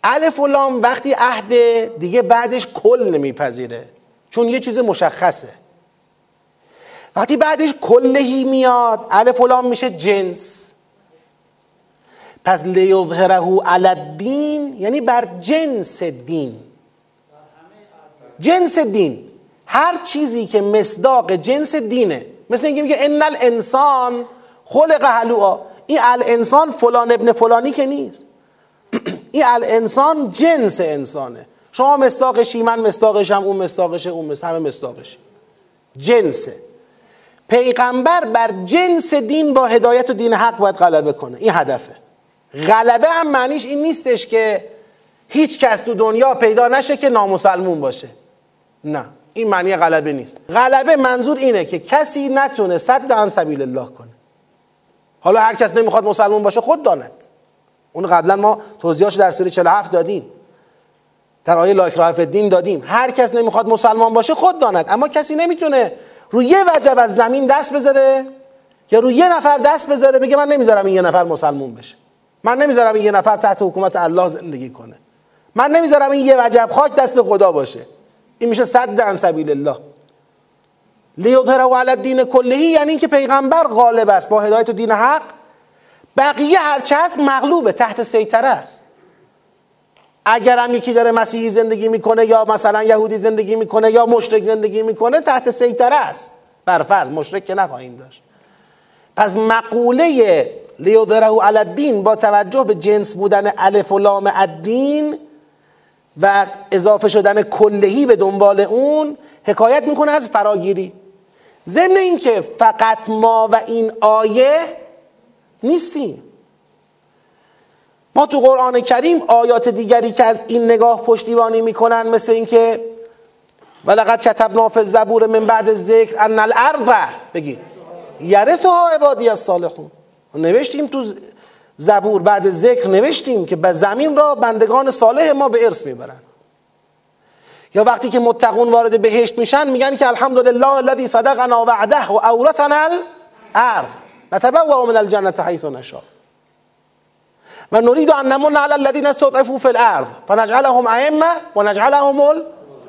الف و لام وقتی عهد دیگه بعدش کل نمیپذیره، چون یه چیز مشخصه. وقتی بعدش کلهی میاد، الف و لام میشه جنس. پس لیظهره علی الدین یعنی بر جنس دین. جنس دین هر چیزی که مصداق جنس دینه. مثل اینکه میگه ان الانسان خلق هلوعا، این الانسان فلان ابن فلانی که نیست، این الانسان جنس انسانه. شما مصداقشی، من مصداقشم، اون مصداقشه، اون همه مصداقشه، جنسه. پیغمبر بر جنس دین با هدایت و دین حق باید غلبه کنه، این هدفه. غلبه هم معنیش این نیستش که هیچ کس تو دنیا پیدا نشه که نامسلمون باشه، نه، این معنی غلبه نیست. غلبه منظور اینه که کسی نتونه صد عن سبیل الله کنه. حالا هر کس نمیخواد مسلمان باشه خود داند، اون قبلا ما توضیحش در سوره 47 دادیم، در آیه لا اکراه فی الدین دادیم. هر کس نمیخواد مسلمان باشه خود داند، اما کسی نمیتونه روی یه وجب از زمین دست بذاره یا روی یه نفر دست بذاره بگه من نمیذارم این یه نفر مسلمان بشه، من نمیذارم این یه نفر تحت حکومت الله زندگی کنه، من نمیذارم این یه وجب خاک دست خدا باشه. این میشه صد عن سبیل الله. لیظهره علی الدین کله یعنی اینکه پیغمبر غالب است با هدایت و دین حق، بقیه هرچه هست مغلوبه، تحت سیطره است. اگر هم یکی داره مسیحی زندگی میکنه یا مثلا یهودی زندگی میکنه یا مشرک زندگی میکنه، تحت سیطره است. بر فرض مشرک که نخواهیم داشت. پس مقوله لیظهره علی الدین با توجه به جنس بودن الف و لام الدین و اضافه شدن کلهی به دنبال اون، حکایت میکنه از فراگیری. ضمن این که فقط ما و این آیه نیستیم، ما تو قرآن کریم آیات دیگری که از این نگاه پشتیبانی میکنن، مثل این که ولقد کتبنا فی الزبور من بعد الذکر ان الارض بگید یرثها عبادی الصالحون، نوشتیم تو زبور بعد ذکر نوشتیم که به زمین را بندگان صالح ما به ارث میبرن. یا وقتی که متقون وارد بهشت میشن میگن که الحمدلله الذی صدقنا وعده و اورثنا الارض نتبوأ من الجنة حیث نشاء و نرید ان نمن علی الذین استضعفوا فی الارض فنجعلهم ائمه و نجعلهم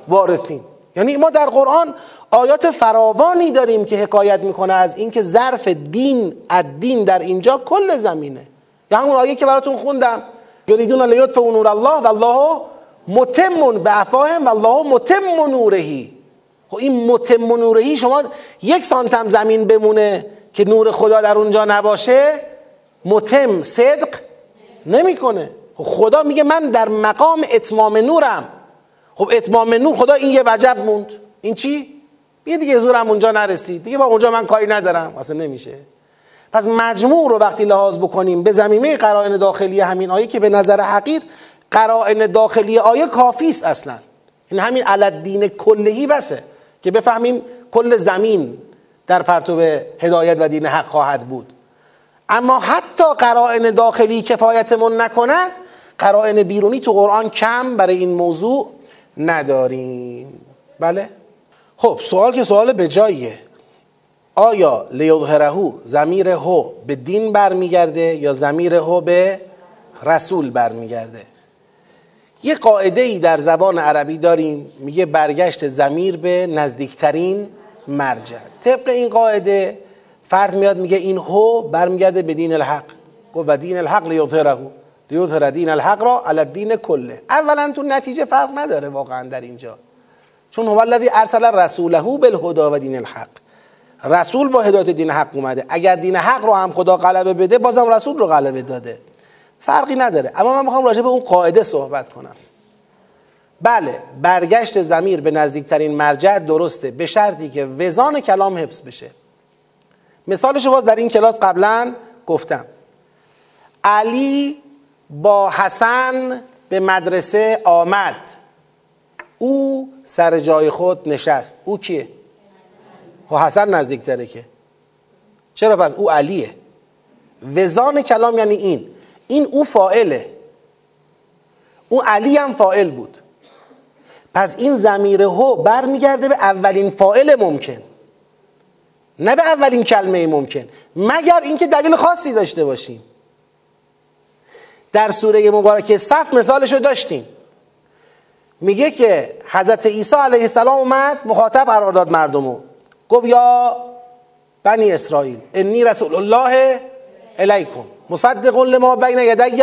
الوارثین. یعنی ما در قرآن آیات فراوانی داریم که حکایت میکنه از اینکه ظرف دین، الدین در اینجا کل زمینه. یا همون آیه که براتون خوندم یریدون لیطفئوا نور الله والله متم بافواههم والله متم نورهی. خب این متم نورهی، شما یک سانتم زمین بمونه که نور خدا در اونجا نباشه متم، صدق نمیکنه. خدا میگه من در مقام اتمام نورم. خب اتمام نور خدا این یه وجب موند، این چی؟ یه دیگه زورم اونجا نرسید دیگه، با اونجا من کاری ندارم، اصلا نمیشه. پس مجموع رو وقتی لحاظ بکنیم به زمینه قرائن داخلی همین آیه که به نظر حقیر قرائن داخلی آیه کافی است اصلا، این همین علالدین کلهی بسه که بفهمیم کل زمین در پرتو هدایت و دین حق خواهد بود. اما حتی قرائن داخلی کفایتمون نکند، قرائن بیرونی تو قرآن کم برای این موضوع نداریم. بله؟ خب سوال که سوال به جاییه، آیا لیظهره ضمیر هو به دین برمیگرده یا ضمیر هو به رسول برمیگرده؟ یه قاعده ای در زبان عربی داریم میگه برگشت ضمیر به نزدیکترین مرجع. طبق این قاعده فرد میاد میگه این هو برمیگرده به دین الحق، گفت و دین الحق لیظهره، لیظهر دین الحق را علی الدین کله. اولا تو نتیجه فرق نداره واقعا در اینجا، چون هو الذی ارسل رسوله بالهدی و دین الحق، رسول با هدایت دین حق اومده. اگر دین حق رو هم خدا غلبه بده بازم رسول رو غلبه داده. فرقی نداره. اما من میخوام راجع به اون قاعده صحبت کنم. بله، برگشت ضمیر به نزدیکترین مرجع درسته، به شرطی که وزان کلام حفظ بشه. مثالش باز در این کلاس قبلا گفتم. علی با حسن به مدرسه آمد، او سر جای خود نشست. او کیه؟ حسن نزدیکتره که، چرا پس او علیه؟ وزان کلام یعنی این او فاعله، او علی هم فاعل بود، پس این ضمیر هو برمیگرده به اولین فاعل ممکن، نه به اولین کلمه ممکن، مگر اینکه دلیل خاصی داشته باشیم. در سوره مبارکه صف مثالشو داشتیم، میگه که حضرت عیسی علیه السلام اومد، مخاطب قرار داد مردمو، گفت یا بنی اسرائیل انی رسول الله الیکم مصدق لما بین یدی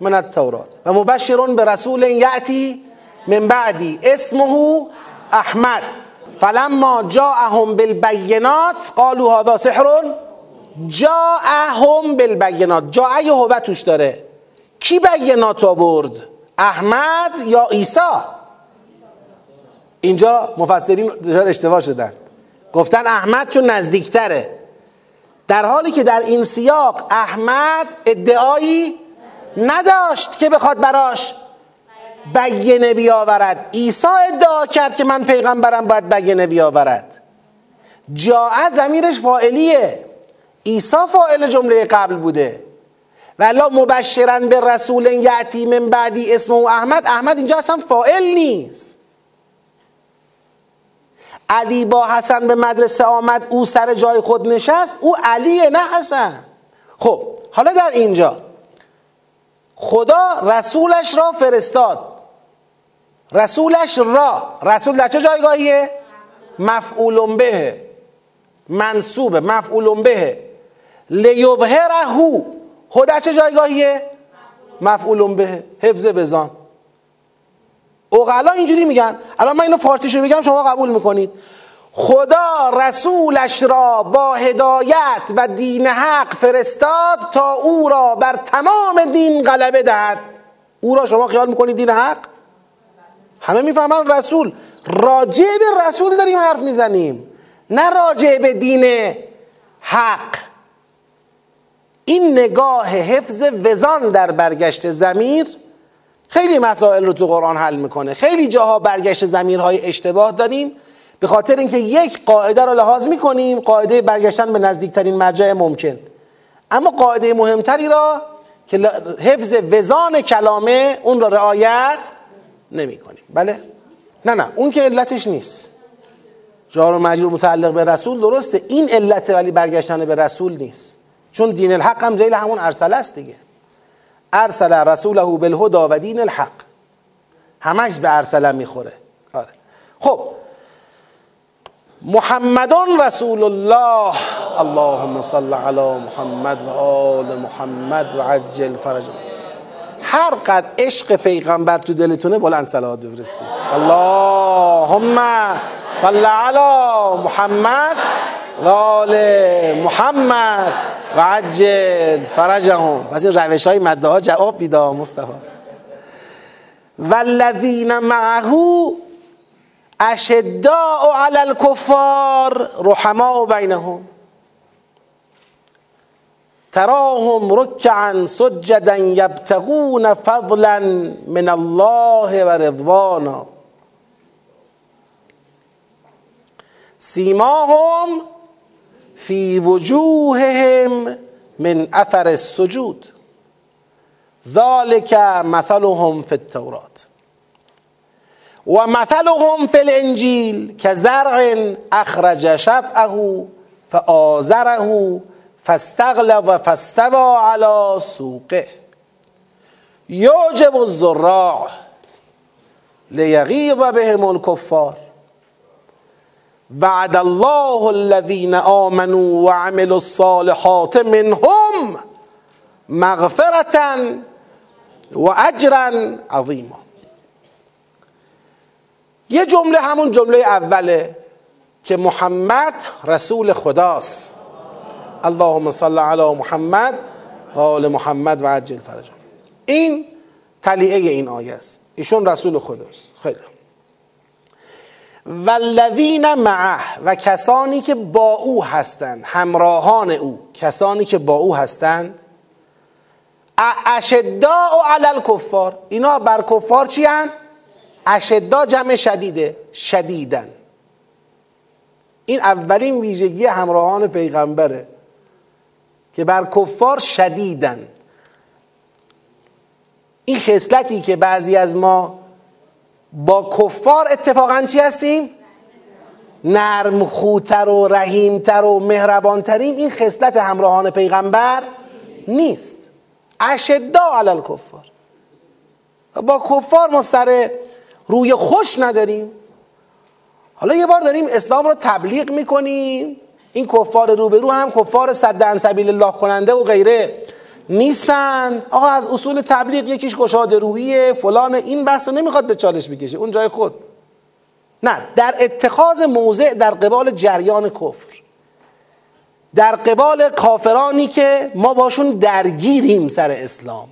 من التورات و مبشر برسول یأتی من بعدی اسمه احمد فلما جاءهم بالبینات قالوا هذا سحر جاءهم بالبینات. جاء یهوه توش داره، کی بینات آورد؟ احمد یا عیسی؟ اینجا مفسرین اشتباه شدن، گفتن احمد چون نزدیکتره، در حالی که در این سیاق احمد ادعایی نداشت که بخواد براش بیانه بیاورد. عیسی ادعا کرد که من پیغمبرم، باید بیانه بیاورد. جاء ضمیرش فاعلیه، عیسی فاعل جمله قبل بوده. والا مبشرا به رسول یأتی من بعدی اسمه احمد، احمد اینجا اصلا فاعل نیست. علی با حسن به مدرسه آمد، او سر جای خود نشست، او علیه نه حسن. خب حالا در اینجا خدا رسولش را فرستاد، رسولش را، رسول در چه جایگاهیه؟ مفعول به، منصوب، مفعول به. لیظهره، خود در چه جایگاهیه؟ مفعول به، حفظ بزن. اوغلا اینجوری میگن، الان من اینو فارسیشو بگم شما قبول میکنید. خدا رسولش را با هدایت و دین حق فرستاد تا او را بر تمام دین غلبه دهد. او را شما خیال میکنید دین حق؟ همه میفهمن رسول، راجع به رسول داریم حرف میزنیم، نه راجع به دین حق. این نگاه حفظ وزان در برگشت ضمیر خیلی مسائل رو تو قرآن حل میکنه. خیلی جاها برگشت ضمیرهای اشتباه داریم به خاطر اینکه یک قاعده رو لحاظ میکنیم، قاعده برگشتن به نزدیکترین مرجع ممکن، اما قاعده مهمتری را که حفظ وزان کلامه اون را رعایت نمیکنیم. بله؟ نه اون که علتش نیست، جار و مجرور متعلق به رسول درسته، این علت ولی برگشتن به رسول نیست، چون دین الحق هم ذیل همون ارسله است دیگه. ارسل رسوله بالهدى و دین الحق، همش به ارسله میخوره. آره. خب محمدون رسول الله، اللهم صل علی محمد و آل محمد و عجل فرج. هر قد عشق پیغمبر تو دلتونه بلند صلوات بفرستید، اللهم صل علی محمد و آل محمد و عجل فرجهم. پس این روش های مده ها جواب میده مصطفی. والذین معه اشداء علی الکفار رحماء بینهم تراهم رکعا سجدا یبتغون فضلا من الله و رضوانا سیماهم فی وجوههم من اثر السجود ذلک مثلهم فی التورات و مثلهم فی الانجیل كزرع اخرج شطأه فآزره فاستغلظ فاستوى على سوقه یعجب الزراع لیغیظ بهم الکفار بعد الله الذين آمنوا وعملوا الصالحات منهم مغفرة وأجرا عظيما. یه جمله همون جمله اوله که محمد رسول خداست، اللهم صل علی محمد و آل محمد و عجل فرجهم. این تلیعه این آیه است. ایشون رسول خداست. خیلی. والذین معه، و کسانی که با او هستند، همراهان او، کسانی که با او هستند، اشداء علی الکفار، اینا بر کفار چی هستند؟ اشداء جمع شدیده، شدیدن. این اولین ویژگی همراهان پیغمبره که بر کفار شدیدن. این خصلتی که بعضی از ما با کفار اتفاقا چی هستیم؟ نرم خوتر و رحیمتر و مهربانتریم. این خصلت همراهان پیغمبر نیست. اشداء علی الکفار، با کفار ما سر روی خوش نداریم. حالا یه بار داریم اسلام رو تبلیغ میکنیم، این کفار روبرو هم کفار صد عن سبیل الله کننده و غیره نیستند. آقا از اصول تبلیغ یکیش گشاده روحیه فلان، این بحث رو نمیخواد به چالش بکشه، اون جای خود. نه، در اتخاذ موضع در قبال جریان کفر، در قبال کافرانی که ما باشون درگیریم سر اسلام،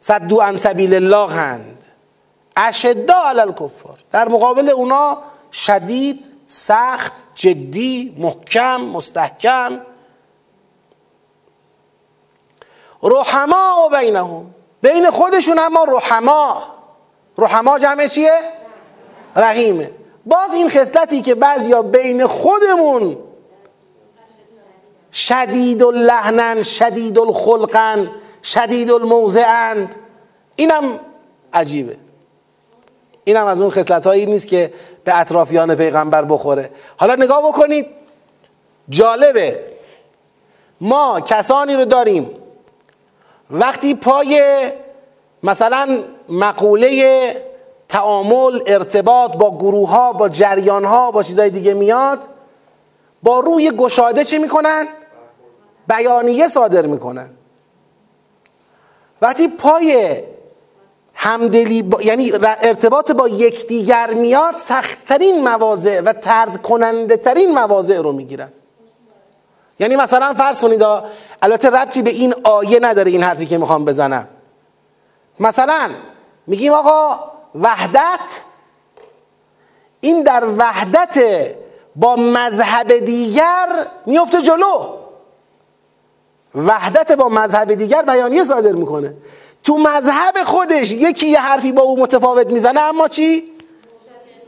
صد عن سبیل الله هند، اشداء علی الکفار، در مقابل اونا شدید، سخت، جدی، محکم، مستحکم. رحما و بینهم، بین خودشون اما رحما. رحما جمع چیه؟ رحیمه. باز این خصلتی که بعضیا بین خودمون شدید اللحنن، شدید الخلقن، شدید الموضعند، اینم عجیبه. اینم از اون خصلت‌هایی نیست که به اطرافیان پیغمبر بخوره. حالا نگاه بکنید، جالبه، ما کسانی رو داریم وقتی پای مثلا مقوله تعامل، ارتباط با گروه ها، با جریان ها، با چیزای دیگه میاد، با روی گشاده چی میکنن؟ بیانیه صادر میکنن. وقتی پای همدلی یعنی ارتباط با یکدیگر میاد، سختترین مواضع و طرد کننده ترین مواضع رو میگیرن. یعنی مثلا فرض کنید، البته ربطی به این آیه نداره این حرفی که میخوام بزنم، مثلا میگیم آقا وحدت، این در وحدت با مذهب دیگر میفته جلو، وحدت با مذهب دیگر بیانیه صادر میکنه. تو مذهب خودش یکی یه حرفی با او متفاوت میزنه، اما چی؟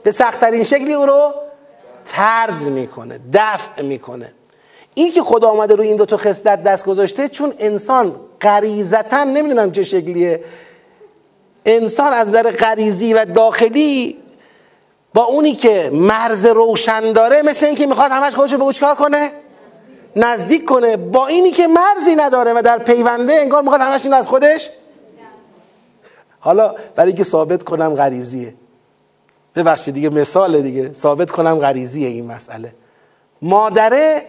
به سخت‌ترین شکلی او رو طرد میکنه، دفع میکنه. این که خدا آمده روی این دوتا خصلت دست گذاشته، چون انسان غریزتاً، نمیدونم چه شکلیه، انسان از نظر غریزی و داخلی با اونی که مرز روشن داره، مثل اینکه میخواد همش خودشو به او چکار کنه؟ نزدیک کنه. با اینی که مرزی نداره و در پیونده، انگار میخواد همش این از خودش. حالا برای که ثابت کنم غریزیه، ببخشید دیگه، مثال دیگه، ثابت کنم غریزیه این مسئله. مادره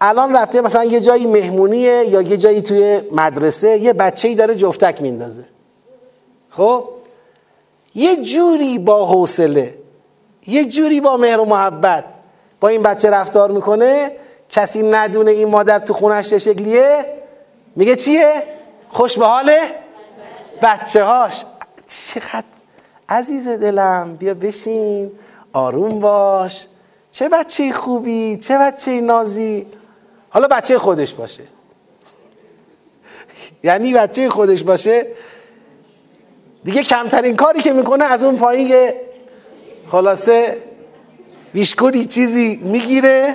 الان رفته مثلا یه جایی مهمونیه یا یه جایی توی مدرسه، یه بچه‌ای داره جفتک میندازه. خب یه جوری با حوصله، یه جوری با مهر و محبت با این بچه رفتار میکنه، کسی ندونه این مادر تو خونش چه شکلیه، میگه چیه؟ خوش به حاله بچه هاش. چقدر عزیز دلم، بیا بشین، آروم باش، چه بچه خوبی، چه بچه نازی. حالا بچه خودش باشه یعنی بچه خودش باشه دیگه، کمترین کاری که میکنه از اون پایین خلاصه بیشکوری چیزی میگیره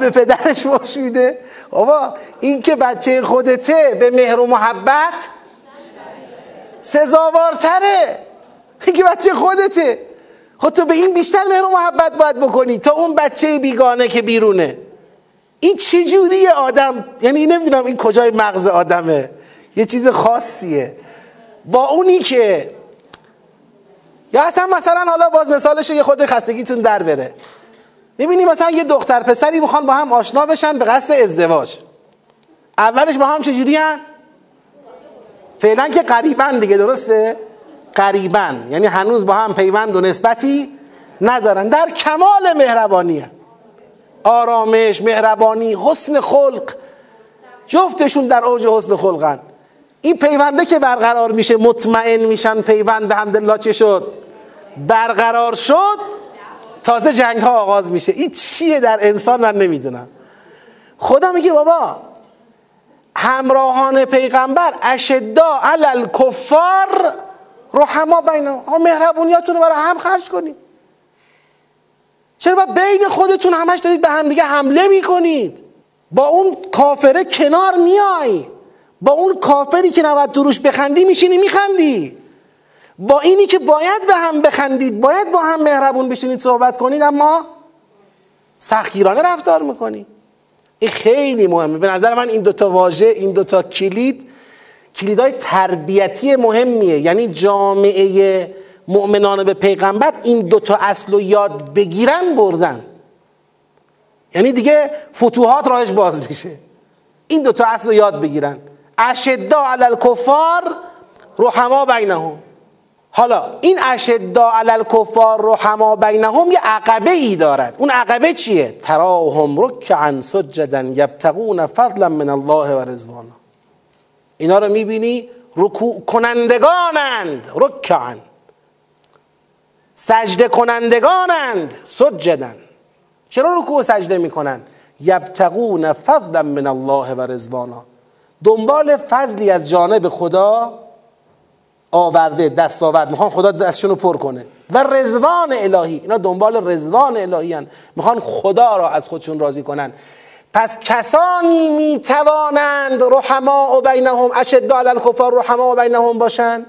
به پدرش مش میده. بابا این که بچه خودته به مهر و محبت سزاوارتره، این که بچه خودته، خودتو به این بیشتر مهر و محبت باید بکنی تا اون بچه بیگانه که بیرونه. این چه جوریه آدم؟ یعنی نمیدونم این کجای مغز آدمه، یه چیز خاصیه. با اونی که یا اصلا مثلا، حالا باز مثالش یه خود خستگیتون در بره، میبینی مثلا یه دختر پسری میخوان با هم آشنا بشن به قصد ازدواج، اولش با هم چه جوری هن؟ فعلا که قریبن دیگه، درسته؟ قریبن یعنی هنوز با هم پیوند و نسبتی ندارن، در کمال مهربانیه، آرامش، مهربانی، حسن خلق، جفتشون در اوج حسن خلقن. این پیونده که برقرار میشه مطمئن میشن، پیوند به حمدالله چه شد؟ برقرار شد، تازه جنگ ها آغاز میشه. این چیه در انسان من نمیدونم. خدا میگه بابا همراهان پیغمبر اشداء علی الکفار رحما بینهم، مهربونیاتون رو برای هم خرج کنید. چرا بین خودتون همش دارید به همدیگه حمله میکنید؟ با اون کافره کنار میای، با اون کافری که نباید دروش بخندی میشینی میخندی، با اینی که باید به هم بخندید، باید با هم مهربون بشینید صحبت کنید، اما سختگیرانه رفتار میکنید. این خیلی مهمه به نظر من. این دوتا واژه، این دوتا کلید، کلیدهای تربیتی مهمیه. یعنی جامعه مؤمنان به پیغمبر این دوتا اصل رو یاد بگیرن بردن، یعنی دیگه فتوحات راهش باز میشه. این دوتا اصل رو یاد بگیرن، اشداء علی الکفار رحما بینهم. حالا این اشداء علی الکفار رحما بینهم یه عقبه ای دارد. اون عقبه چیه؟ تراهم رکعا سجدا یبتغون فضلا من الله و رضوانا. اینا رو میبینی رکوع کنندگانند، رکعا سجده کنندگانند، سجدن. چرا رکوع سجده میکنن؟ یبتغون فضلا من الله و رضوانا، دنبال فضلی از جانب خدا آورده، دست آورد، میخوان خدا دستشون رو پر کنه، و رضوان الهی. اینا دنبال رضوان الهی هن، میخوان خدا را از خودشون راضی کنن. پس کسانی میتوانند رحماء بینهم، اشداء علی الکفار رحماء بینهم باشند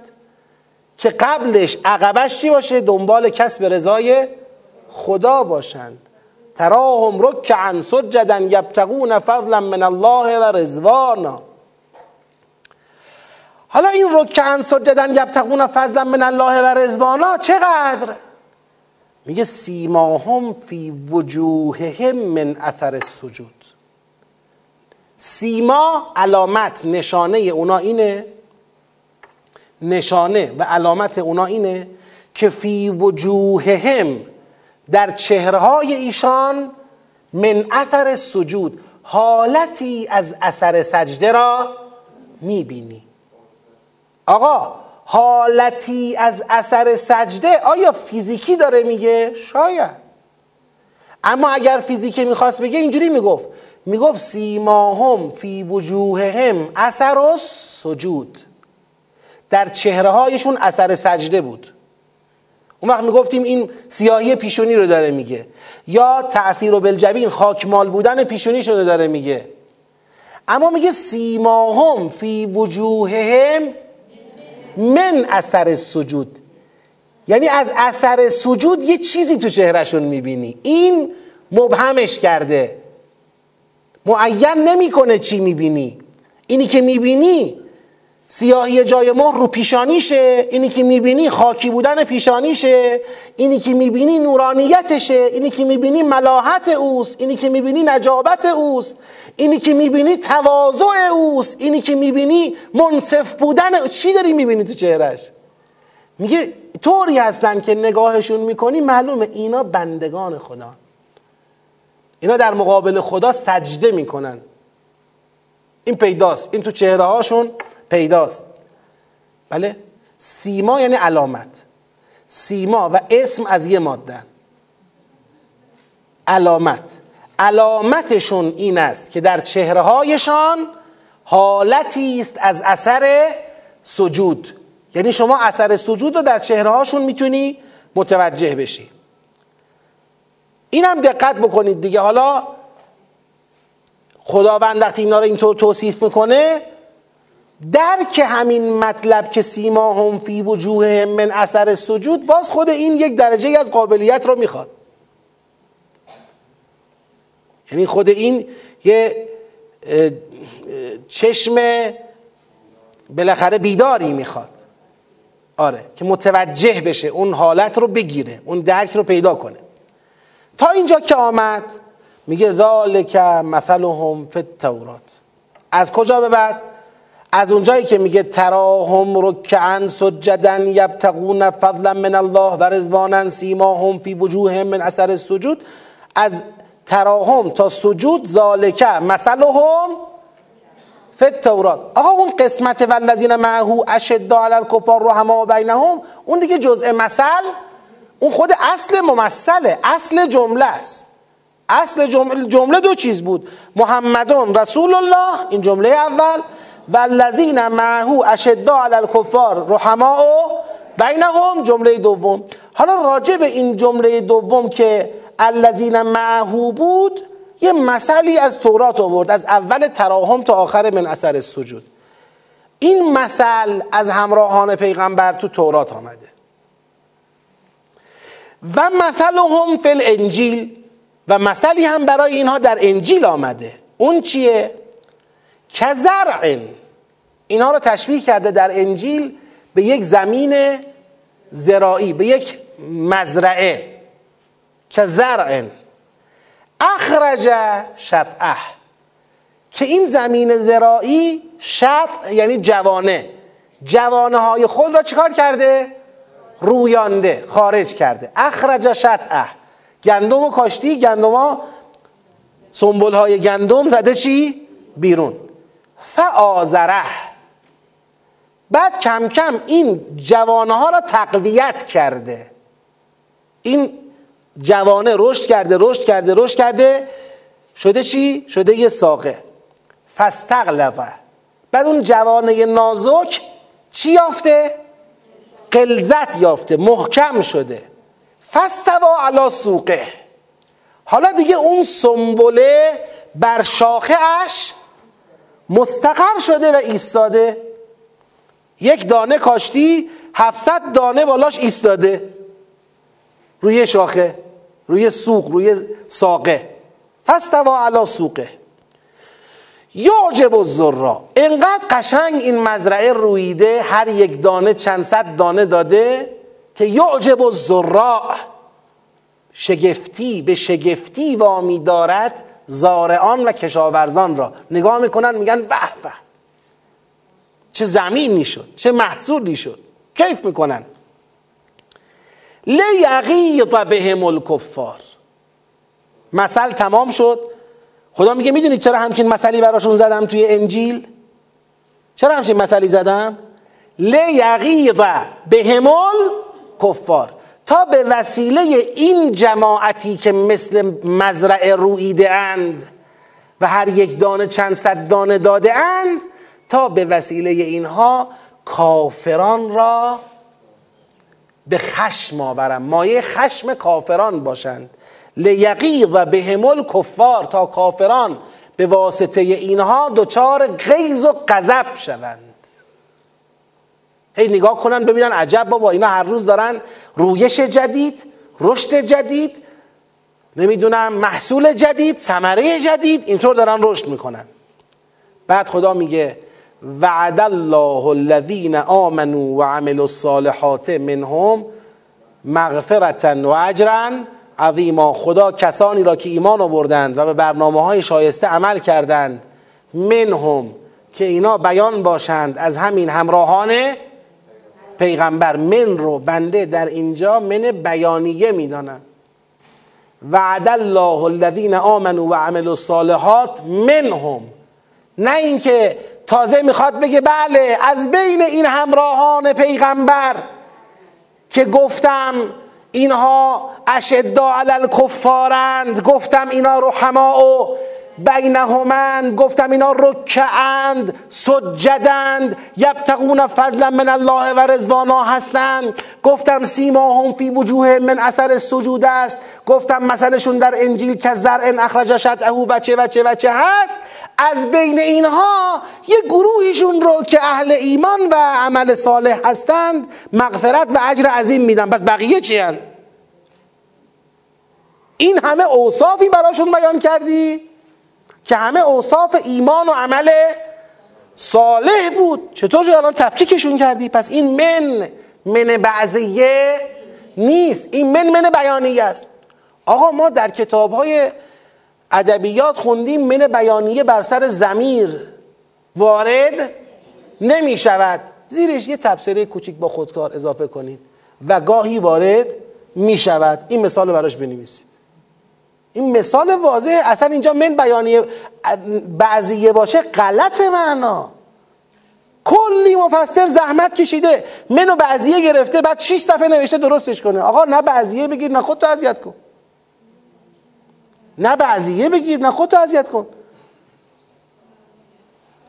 که قبلش عقبش چی باشه؟ دنبال کسب رضای خدا باشند. تراهم رکعا سجدا یبتغون فضلا من الله و رضوانا. حالا این رکعا سجدا یبتغون فضلا من الله و رضوانا چقدر؟ میگه سیماهم فی وجوههم من اثر السجود. سیما علامت، نشانه اونا اینه، نشانه و علامت اونا اینه که فی وجوههم، در چهره‌های ایشان، من اثر سجود، حالتی از اثر سجده را میبینی. آقا حالتی از اثر سجده آیا فیزیکی داره میگه؟ شاید. اما اگر فیزیکی میخواست بگه اینجوری میگفت، میگفت سیماهم فی وجوههم اثر السجود، در چهره‌هایشون اثر سجده بود. اون وقت میگفتیم این سیاهی پیشونی رو داره میگه، یا تعفیر و بالجبین، خاکمال بودن پیشونیش رو داره میگه. اما میگه سیماهم فی وجوههم من اثر سجود، یعنی از اثر سجود یه چیزی تو چهرهشون میبینی. این مبهمش کرده، معین نمیکنه چی میبینی. اینی که میبینی سیاهی جای مهر رو پیشانیشه، اینی که میبینی خاکی بودن پیشانیشه، اینی که میبینی نورانیتشه، اینی که میبینی ملاحت اوست، اینی که میبینی نجابت اوست، اینی که میبینی تواضع اوست، اینی که میبینی منصف بودن. چی داری میبینی تو چهرش؟ میگه طوری هستن که نگاهشون میکنی معلومه اینا بندگان خدا، اینا در مقابل خدا سجده میکنن. این پیداست، این تو چهره هاشون پیداست. بله، سیما یعنی علامت. سیما و اسم از یه ماده‌اند. علامت، علامتشون این است که در چهره‌هایشان حالتی است از اثر سجود. یعنی شما اثر سجود رو در چهره‌هاشون میتونی متوجه بشی. اینم دقت بکنید دیگه. حالا خداوند وقتی اینا رو اینطور توصیف میکنه، درک همین مطلب که سیماهم فی وجوههم من اثر سجود، باز خود این یک درجه از قابلیت رو میخواد. یعنی خود این یه چشم بالاخره بیداری میخواد، آره، که متوجه بشه، اون حالت رو بگیره، اون درک رو پیدا کنه. تا اینجا که آمد میگه ذالک مثلهم فی التورات. از کجا به بعد؟ از اونجایی که میگه تراهم رکعا سجدا یبتغون فضلا من الله و رضوانا سیماهم فی وجوههم من اثر السجود، از تراهم تا سجود، ذالک مثلهم فتورات. آقا اون قسمت والذین معه اشداء علی الکفار رحماء بینهم، اون دیگه جزء مثل، اون خود اصل ممثله، اصل جمله است. اصل جمله دو چیز بود، محمدون رسول الله، این جمله اول، والذین معه اشداء علی الکفار رحماء بینهم، جمله دوم. حالا راجع به این جمله دوم که الذین معه بود، یه مثلی از تورات آورد، از اول تراهم تا آخر من اثر سجود. این مثل از همراهان پیغمبر تو تورات آمده، و مثلهم فی الانجیل، و مثلی هم برای اینها در انجیل آمده. اون چیه؟ کزرع، اینها رو تشبیه کرده در انجیل به یک زمین زراعی، به یک مزرعه. کزرع اخرج شطعه، که این زمین زراعی شطع یعنی جوانه، جوانه های خود را چیکار کرده؟ رویانده، خارج کرده. اخرج شطعه، گندم و کاشتی، گندم ها، سنبل های گندم زده چی؟ بیرون. فآزره، بعد کم کم این جوانه ها را تقویت کرده، این جوانه رشد کرده شده چی؟ شده یه ساقه. فاستغلظه، بعد اون جوانه نازک چی یافته؟ غلظت یافته، محکم شده. فاستوى علی سوقه، حالا دیگه اون سنبله بر شاخه اش مستقر شده و ایستاده. یک دانه کاشتی 700 دانه بالاش ایستاده روی شاخه، روی سوق، روی ساقه. فاستوى علی سوقه یعجب الزرع، اینقدر قشنگ این مزرعه رویده، هر یک دانه چند صد دانه داده، که یعجب الزرع، شگفتی به شگفتی وامی دارد زارعان و کشاورزان را. نگاه میکنن میگن به به، چه زمینی شد، چه محصولی شد، کیف میکنن. لیغیظ بهم الکفار، مثل تمام شد. خدا میگه میدونید چرا همچین مثلی براشون زدم توی انجیل؟ چرا همچین مثلی زدم؟ لیغیظ بهم الکفار، تا به وسیله این جماعتی که مثل مزرعه رویده اند و هر یک دانه چند صد دانه داده اند، تا به وسیله اینها کافران را به خشم آورم، مایه خشم کافران باشند. لیغیظ بهم الکفار، تا کافران به واسطه اینها دوچار غیظ و غضب شوند. هی نگاه کنن ببینن عجب بابا، اینا هر روز دارن رویش جدید، رشد جدید، نمیدونم محصول جدید، ثمره جدید، اینطور دارن رشد میکنن. بعد خدا میگه وعد الله الذين آمنوا وعملوا الصالحات منهم مغفرة و اجرا عظیما، خدا کسانی را که ایمان آوردند و به برنامه های شایسته عمل کردند، منهم، که اینا بیان باشند از همین همراهان پیغمبر. من رو بنده در اینجا من بیانیه میدانم. وعد الله الذين آمنوا وعملوا الصالحات منهم، نه اینکه تازه میخواد بگه بله از بین این همراهان پیغمبر که گفتم اینها اشداء علی الکفارند، گفتم اینا رحماء بینهمند، گفتم اینا رکعند، سجدند، یبتغون فضلا من الله و رضوانا هستند، گفتم سیماهم فی وجوه من اثر سجود است، گفتم مثلشون در انجیل کزرع اخرج شطعه، بچه هست. از بین اینها یه گروهیشون رو که اهل ایمان و عمل صالح هستند مغفرت و اجر عظیم میدم، پس بقیه چی هن؟ این همه اوصافی براشون بیان کردی که همه اوصاف ایمان و عمل صالح بود، چطور شد الان تفکیکشون کردی؟ پس این من بعضیه نیست، این من بیانیه است. آقا ما در کتاب‌های ادبیات خوندیم من بیانیه بر سر ضمیر وارد نمی شود، زیرش یه تبصره کوچیک با خودکار اضافه کنید و گاهی وارد می شود. این مثال رو براش بنویسید، این مثال واضحه. اصلا اینجا من بیانیه بعضیه باشه غلط معنا. کلی مفسر زحمت کشیده منو بعضیه گرفته بعد 6 صفحه نوشته درستش کنه. آقا نه بعضیه بگیر نه خودتو اذیت کن، نه بعضیه بگیر نه خودتو اذیت کن.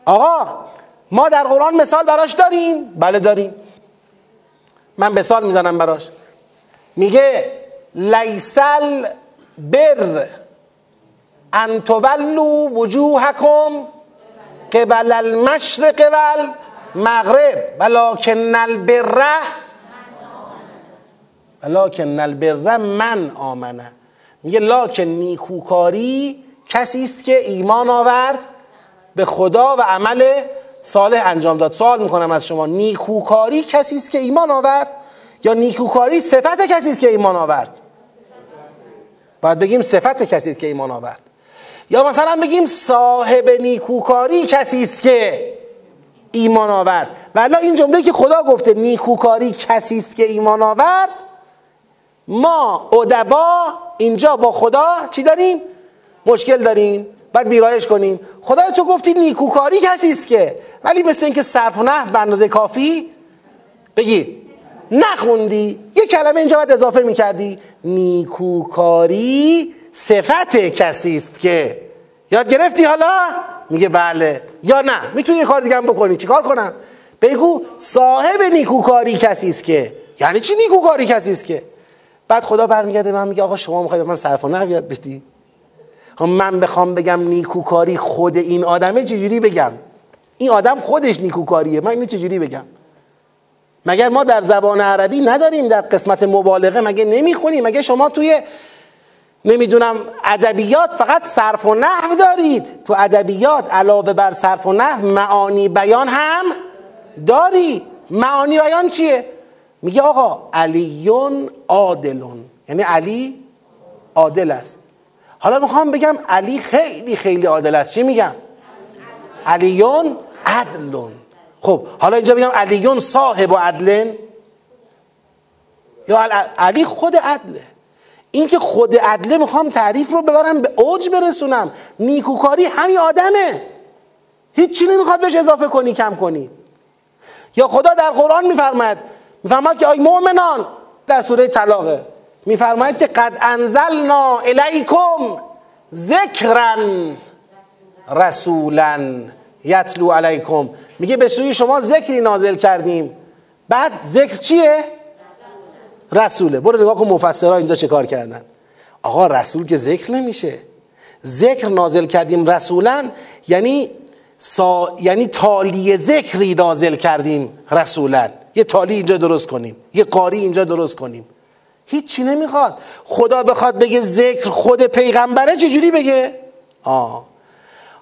آقا ما در قرآن مثال براش داریم؟ بله داریم. من مثال میزنم براش، میگه لیسل بر ان تولوا وجوهکم قبل المشرق والمغرب ولکن البر من آمنه. میگه لکن نیکوکاری کسی است که ایمان آورد به خدا و عمل صالح انجام داد. سوال میکنم از شما، نیکوکاری کسی است که ایمان آورد یا نیکوکاری صفت کسی است که ایمان آورد؟ باید بگیم صفت کسی است که ایمان آورد، یا مثلا بگیم صاحب نیکوکاری کسی است که ایمان آورد. والا این جمله که خدا گفته نیکوکاری کسی است که ایمان آورد، ما ادبا اینجا با خدا چی داریم؟ مشکل داریم، باید ویرایش کنیم. خدای تو گفتی نیکوکاری کسی است که، ولی مثل اینکه صرف و نحو به اندازه کافی بگید نخوندی، یه کلمه اینجا باید اضافه میکردی. نیکوکاری صفت کسی است که، یاد گرفتی حالا؟ میگه بله یا نه. میتونی یه کار دیگه هم بکنی. چیکار کنم؟ بگو صاحب نیکوکاری کسی است که. یعنی چی نیکوکاری کسی است که؟ بعد خدا برمیگرده من میگه آقا شما میخوای من صرف و نحو یاد بدی؟ من بخوام بگم نیکوکاری خود این آدمه چجوری بگم؟ این آدم خودش نیکوکاریه، من اینو چجوری بگم؟ مگر ما در زبان عربی نداریم در قسمت مبالغه؟ مگه نمیخونیم؟ مگه شما توی نمیدونم ادبیات فقط صرف و نحو دارید؟ تو ادبیات علاوه بر صرف و نحو معانی بیان هم داری. معانی بیان چیه؟ میگه آقا علیون عادلون، یعنی علی عادل است. حالا میخوام بگم علی خیلی خیلی عادل است، چی میگم؟ علیون عدلون. خب حالا اینجا بگم علیون صاحب و عدلن، یا علی خود عدله. اینکه خود عدله میخوام تعریف رو ببرم به اوج برسونم. نیکوکاری همین آدمه، هیچ چی نمیخواد بهش اضافه کنی کم کنی. یا خدا در قرآن میفرماد که آی مؤمنان، در سوره طلاقه میفرماید که قد انزلنا الیکم ذکرا رسولا یتلو علیکم. میگه به سوی شما ذکری نازل کردیم. بعد ذکر چیه؟ رسوله. برو نگاه کن مفسرها اینجا چه کار کردن. آقا رسول که ذکر نمیشه، ذکر نازل کردیم رسولا یعنی تالی ذکری نازل کردیم رسولا. یه تالی اینجا درست کنیم، یه قاری اینجا درست کنیم. هیچی نمیخواد. خدا بخواد بگه ذکر خود پیغمبره چجوری بگه؟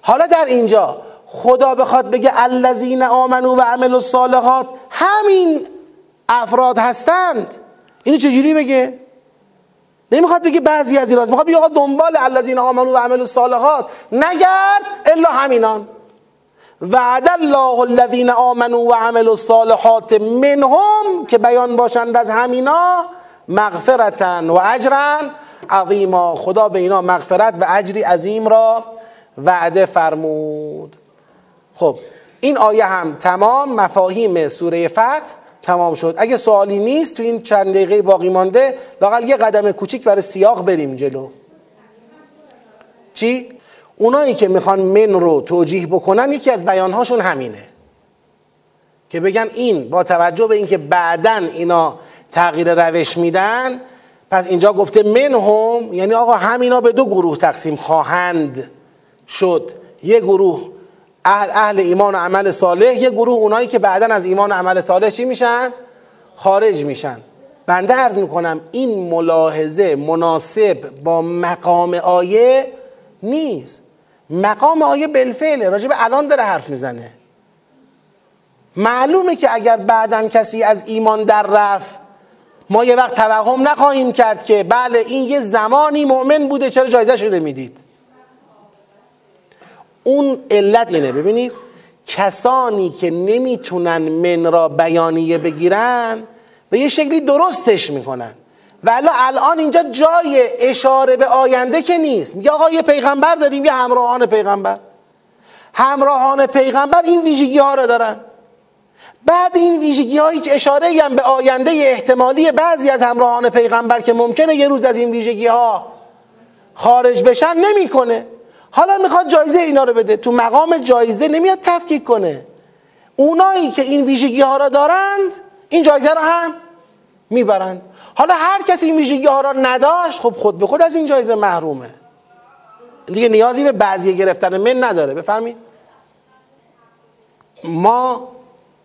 حالا در اینجا خدا بخواد بگه الذین آمنوا و عملوا الصالحات همین افراد هستند، اینو چجوری بگه؟ نمیخواد بگه بعضی از ایراز، میخواد بگه آقا دنبال الذین آمنوا و عملوا الصالحات نگرد الا همینان. وعد الله الذین آمنوا و عملوا الصالحات منهم، که بیان باشند از همینا، مغفرتا و اجرا عظیما. خدا به اینا مغفرت و اجری عظیم را وعده فرمود. خب این آیه هم تمام مفاهیم سوره فتح تمام شد. اگه سوالی نیست تو این چند دقیقه باقی مانده، لااقل یه قدم کوچیک برای سیاق بریم جلو. چی؟ اونایی که میخوان من رو توجیه بکنن، یکی از بیانهاشون همینه که بگن این با توجه به اینکه بعداً اینا تغییر روش میدن، پس اینجا گفته من هم، یعنی آقا همینا به دو گروه تقسیم خواهند شد. یه گروه اهل ایمان و عمل صالح، یه گروه اونایی که بعدن از ایمان و عمل صالح چی میشن؟ خارج میشن. بنده عرض میکنم این ملاحظه مناسب با مقام آیه نیست. مقام آیه بالفعله، راجب الان داره حرف میزنه. معلومه که اگر بعدن کسی از ایمان در رفت، ما یه وقت توهم نخواهیم کرد که بله این یه زمانی مؤمن بوده، چرا جایزه شده میدید؟ اون علت اینه. ببینید کسانی که نمیتونن من را بیانیه بگیرن، به یه شکلی درستش میکنن. ولی الان اینجا جای اشاره به آینده که نیست. میگه آقا یه پیغمبر داریم، یه همراهان پیغمبر. همراهان پیغمبر این ویژگی ها رو دارن. بعد این ویژگی ها هیچ اشاره‌ای هم به آینده احتمالی بعضی از همراهان پیغمبر که ممکنه یه روز از این ویژگی ها خارج بشن نمیکنه. حالا میخواد جایزه اینا رو بده، تو مقام جایزه نمیاد تفکیک کنه. اونایی که این ویژگی ها را دارند این جایزه رو هم میبرند. حالا هر کسی این ویژگی ها را نداشت، خب خود به خود از این جایزه محرومه دیگه، نیازی به بعضیه گرفتن من نداره. بفرمایید ما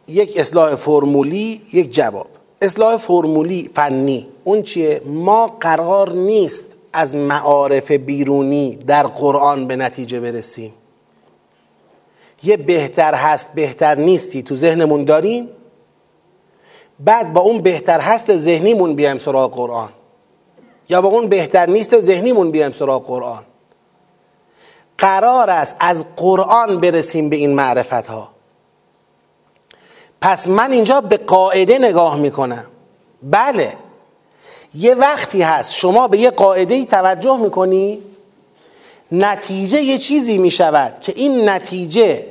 یک اصلاح فرمولی، یک جواب. اصلاح فرمولی فنی اون چیه؟ ما قرار نیست از معارف بیرونی در قرآن به نتیجه برسیم. یه بهتر هست بهتر نیستی تو ذهنمون داریم، بعد با اون بهتر هست ذهنیمون بیایم سراغ قرآن، یا با اون بهتر نیست ذهنیمون بیایم سراغ قرآن. قرار است از قرآن برسیم به این معرفت ها. پس من اینجا به قاعده نگاه میکنم. بله یه وقتی هست شما به یه قاعده‌ای توجه میکنی، نتیجه یه چیزی میشود که این نتیجه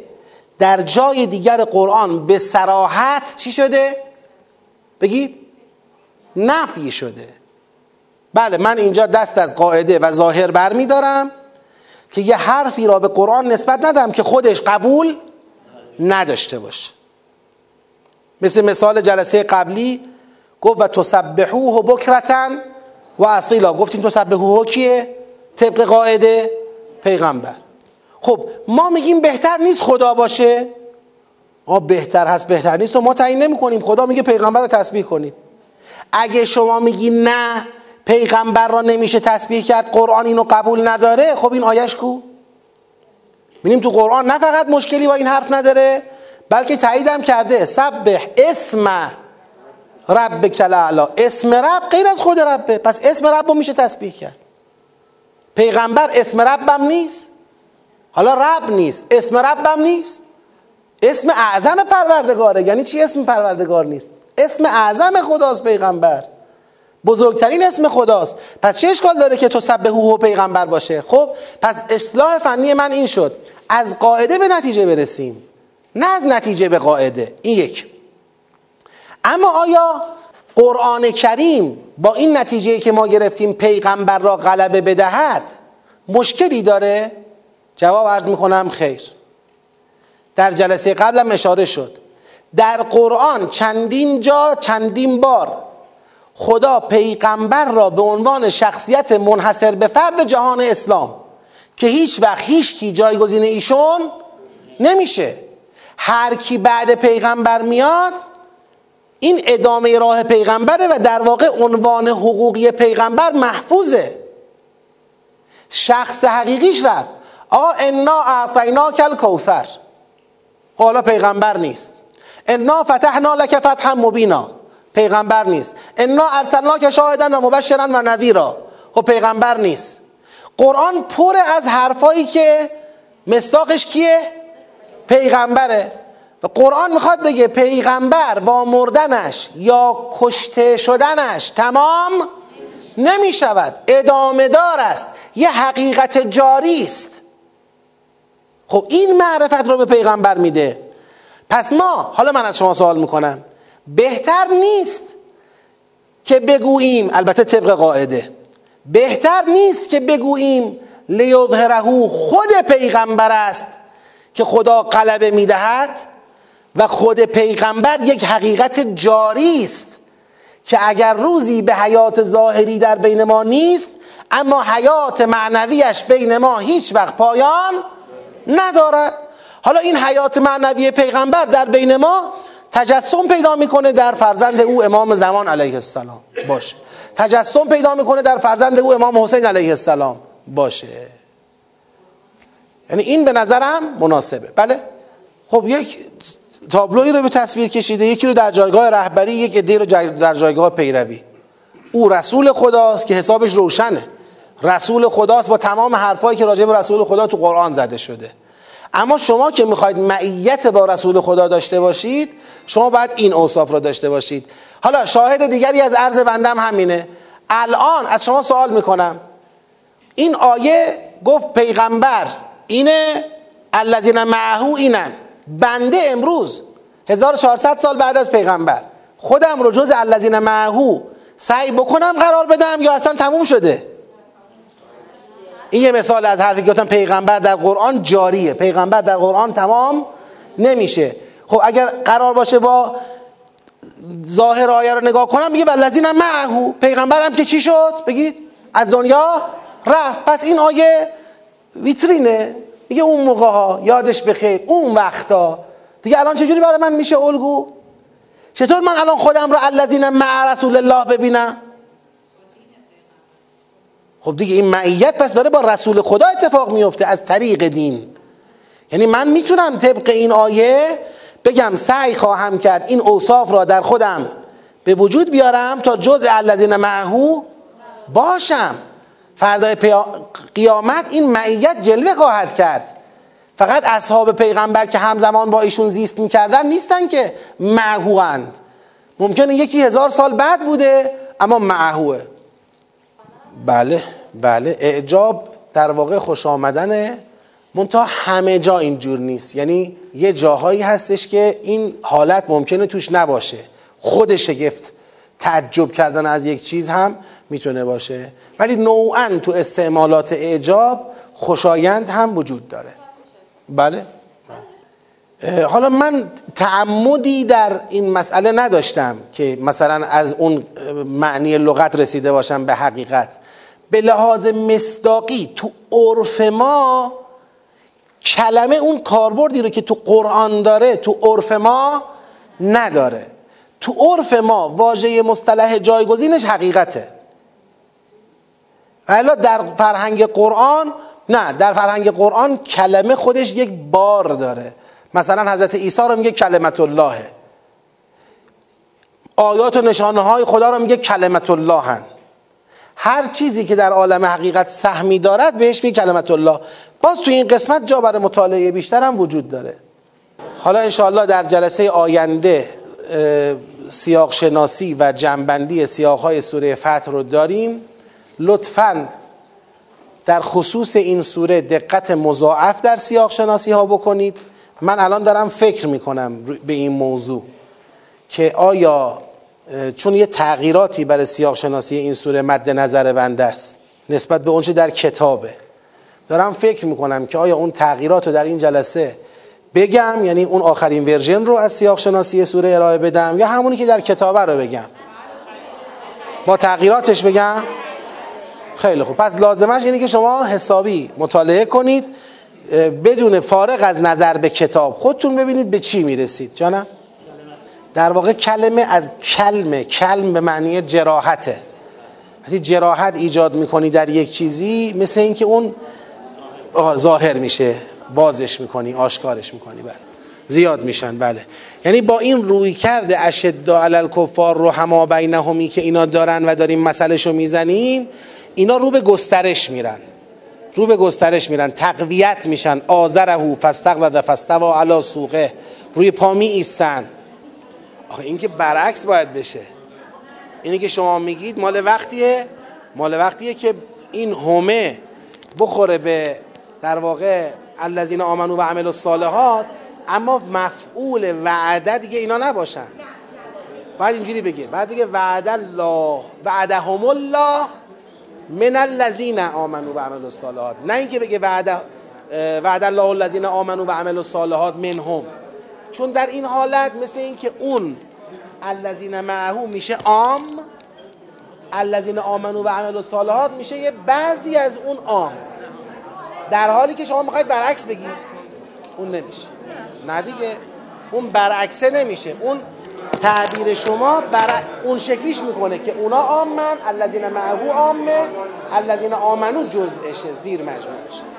در جای دیگر قرآن به صراحت چی شده؟ بگید نفی شده. بله من اینجا دست از قاعده و ظاهر برمیدارم که یه حرفی را به قرآن نسبت ندم که خودش قبول نداشته باشه. مثل مثال جلسه قبلی گفت و تسبحوه بکرة و اصیلا. گفتیم تسبحوه کیه؟ طبق قاعده پیغمبر. خب ما میگیم بهتر نیست خدا باشه، ما بهتر هست بهتر نیست و ما تعیین نمی کنیم. خدا میگه پیغمبر رو تسبیح کنید. اگه شما میگی نه پیغمبر را نمیشه تسبیح کرد، قرآن اینو قبول نداره، خب این آیش کو؟ بینیم تو قرآن نه فقط مشکلی با این حرف نداره بلکه تایید هم کرده. سبح اسم ربک الاعلی. اسم رب غیر از خود ربه، پس اسم رب رو میشه تسبیح کرد. پیغمبر اسم ربم نیست، حالا رب نیست، اسم ربم نیست، اسم اعظم پروردگاره. یعنی چی اسم پروردگار نیست؟ اسم اعظم خداست پیغمبر، بزرگترین اسم خداست. پس چه اشکال داره که تسبحوه پیغمبر باشه؟ خب پس اصلاح فنی من این شد، از قاعده به نتیجه برسیم نه از نتیجه به قاعده. این یک. اما آیا قرآن کریم با این نتیجه‌ای که ما گرفتیم پیغمبر را غلبه بدهد مشکلی داره؟ جواب عرض می‌کنم خیر. در جلسه قبلم اشاره شد، در قرآن چندین جا چندین بار خدا پیغمبر را به عنوان شخصیت منحصر به فرد جهان اسلام که هیچ وقت هیچ کی جایگزین ایشون نمیشه، هر کی بعد پیغمبر میاد این ادامه راه پیغمبره و در واقع عنوان حقوقی پیغمبر محفوظه، شخص حقیقیش رفت. آقا انا اعطیناک الکوثر، حالا پیغمبر نیست. انا فتحنا لک فتحا مبینا، پیغمبر نیست. انا ارسلناک شاهدا و مبشرا و نذیرا، خب پیغمبر نیست. قرآن پر از حرفایی که مصداقش کیه؟ پیغمبره. و قرآن میخواد بگه پیغمبر با مردنش یا کشته شدنش تمام نمیشود، ادامه دار است، یه حقیقت جاری است. خب این معرفت رو به پیغمبر میده. پس ما، حالا من از شما سوال میکنم، بهتر نیست که بگوییم، البته طبق قاعده، بهتر نیست که بگوییم لیظهره، خود پیغمبر است که خدا غلبه میدهد و خود پیغمبر یک حقیقت جاری است که اگر روزی به حیات ظاهری در بین ما نیست اما حیات معنویش بین ما هیچ وقت پایان ندارد. حالا این حیات معنوی پیغمبر در بین ما تجسم پیدا میکنه در فرزند او امام زمان علیه السلام باشه، تجسم پیدا میکنه در فرزند او امام حسین علیه السلام باشه. یعنی این به نظرم مناسبه. بله خب یک تابلویی رو به تصویر کشیده، یکی رو در جایگاه رهبری، یک عده‌ای رو در جایگاه پیروی. او رسول خداست که حسابش روشنه، رسول خداست با تمام حرفایی که راجع به رسول خدا تو قرآن زده شده. اما شما که میخواید معیت با رسول خدا داشته باشید، شما باید این اوصاف رو داشته باشید. حالا شاهد دیگری از عرض بندم همینه. الان از شما سوال میکنم، این آیه گفت پیغمبر اینه، الذین معه اینن، بنده امروز 1400 سال بعد از پیغمبر خودم رو جز الذین معه سعی بکنم قرار بدم یا اصلا تموم شده؟ این یه مثال از حرفی که گفتم پیغمبر در قرآن جاریه، پیغمبر در قرآن تمام نمیشه. خب اگر قرار باشه با ظاهر آیه رو نگاه کنم میگه والذین معه، پیغمبرم که چی شد؟ بگید از دنیا رفت. پس این آیه ویترینه، میگه اون موقع ها یادش بخیر، اون وقتا دیگه. الان چجوری برای من میشه الگو؟ چطور من الان خودم رو الذین مع رسول الله ببینم؟ خب دیگه این معیت پس داره با رسول خدا اتفاق میفته از طریق دین. یعنی من میتونم طبق این آیه بگم سعی خواهم کرد این اوصاف را در خودم به وجود بیارم تا جزء الذین معه باشم. فردای قیامت این معیت جلوه خواهد کرد. فقط اصحاب پیغمبر که همزمان با ایشون زیست میکردن نیستن که معهوند، ممکنه یکی 1000 سال بعد بوده اما معهوه. بله بله، اعجاب در واقع خوش آمدنه، منتها همه جا اینجور نیست. یعنی یه جاهایی هستش که این حالت ممکنه توش نباشه. خود شگفت تعجب کردن از یک چیز هم میتونه باشه، ولی نوعاً تو استعمالات اعجاب خوشایند هم وجود داره. بله. حالا من تعمدی در این مسئله نداشتم که مثلا از اون معنی لغت رسیده باشم به حقیقت. به لحاظ مصداقی تو عرف ما کلمه اون کاربردی رو که تو قرآن داره تو عرف ما نداره. تو عرف ما واژه مصطلح جایگزینش حقیقته، ولی در فرهنگ قرآن نه، در فرهنگ قرآن کلمه خودش یک بار داره. مثلا حضرت عیسی رو میگه کلمت الله، آیات و نشانه های خدا رو میگه کلمت الله هن. هر چیزی که در عالم حقیقت سهمی دارد بهش میگه کلمت الله. باز تو این قسمت جا برای مطالعه بیشتر هم وجود داره. حالا انشاءالله در جلسه آینده سیاق شناسی و جنبندی سیاق های سوره فتح رو داریم. لطفاً در خصوص این سوره دقت مضاعف در سیاق شناسی ها بکنید. من الان دارم فکر میکنم به این موضوع که آیا چون یه تغییراتی برای سیاق شناسی این سوره مد نظر بنده است نسبت به اونچه در کتابه، دارم فکر میکنم که آیا اون تغییرات رو در این جلسه بگم، یعنی اون آخرین ورژن رو از سیاق شناسی سوره ارائه بدم، یا همونی که در کتابه رو بگم با تغییراتش بگم. خیلی خوب، پس لازمش اینه که شما حسابی مطالعه کنید بدون فارغ از نظر به کتاب، خودتون ببینید به چی میرسید. جانم در واقع کلمه از کلم به معنی جراحته. وقتی جراحت ایجاد میکنی در یک چیزی مثل اینکه اون ظاهر میشه، بازش میکنی، آشکارش میکنی، بله زیاد میشن. بله، یعنی با این رویکرد اشداء علی الکفار رحما بینهمی که اینا دارن و داریم مسئلهشو میزنیم، اینا رو به گسترش میرن، تقویت میشن. آزرهو فاستغلظ فاستوى علی سوقه، روی پا می ایستن. این که برعکس باید بشه. اینی که شما میگید مال وقتیه که این همه بخوره به در واقع الذین آمنوا و عملوا الصالحات، اما مفعول وعده دیگه اینا نباشن. بعد اینجوری بگه، بعد بگه وعد الله وعدهم الله من الذین آمنوا و عملوا الصالحات، نه اینکه بگه وعد الله الذین آمنوا و عملوا الصالحات منهم، چون در این حالت مثل اینکه اون الذین معه میشه عام، الذین آمنوا و عملوا الصالحات میشه یه بعضی از اون عام، در حالی که شما میخواید برعکس بگید اون نمیشه. نه دیگه، اون برعکسه نمیشه، اون تعبیر شما برای اون شکلیش میکنه که اونا عامن، الذین معه عامه، الذین آمنو جزءشه، زیر مجموعشه.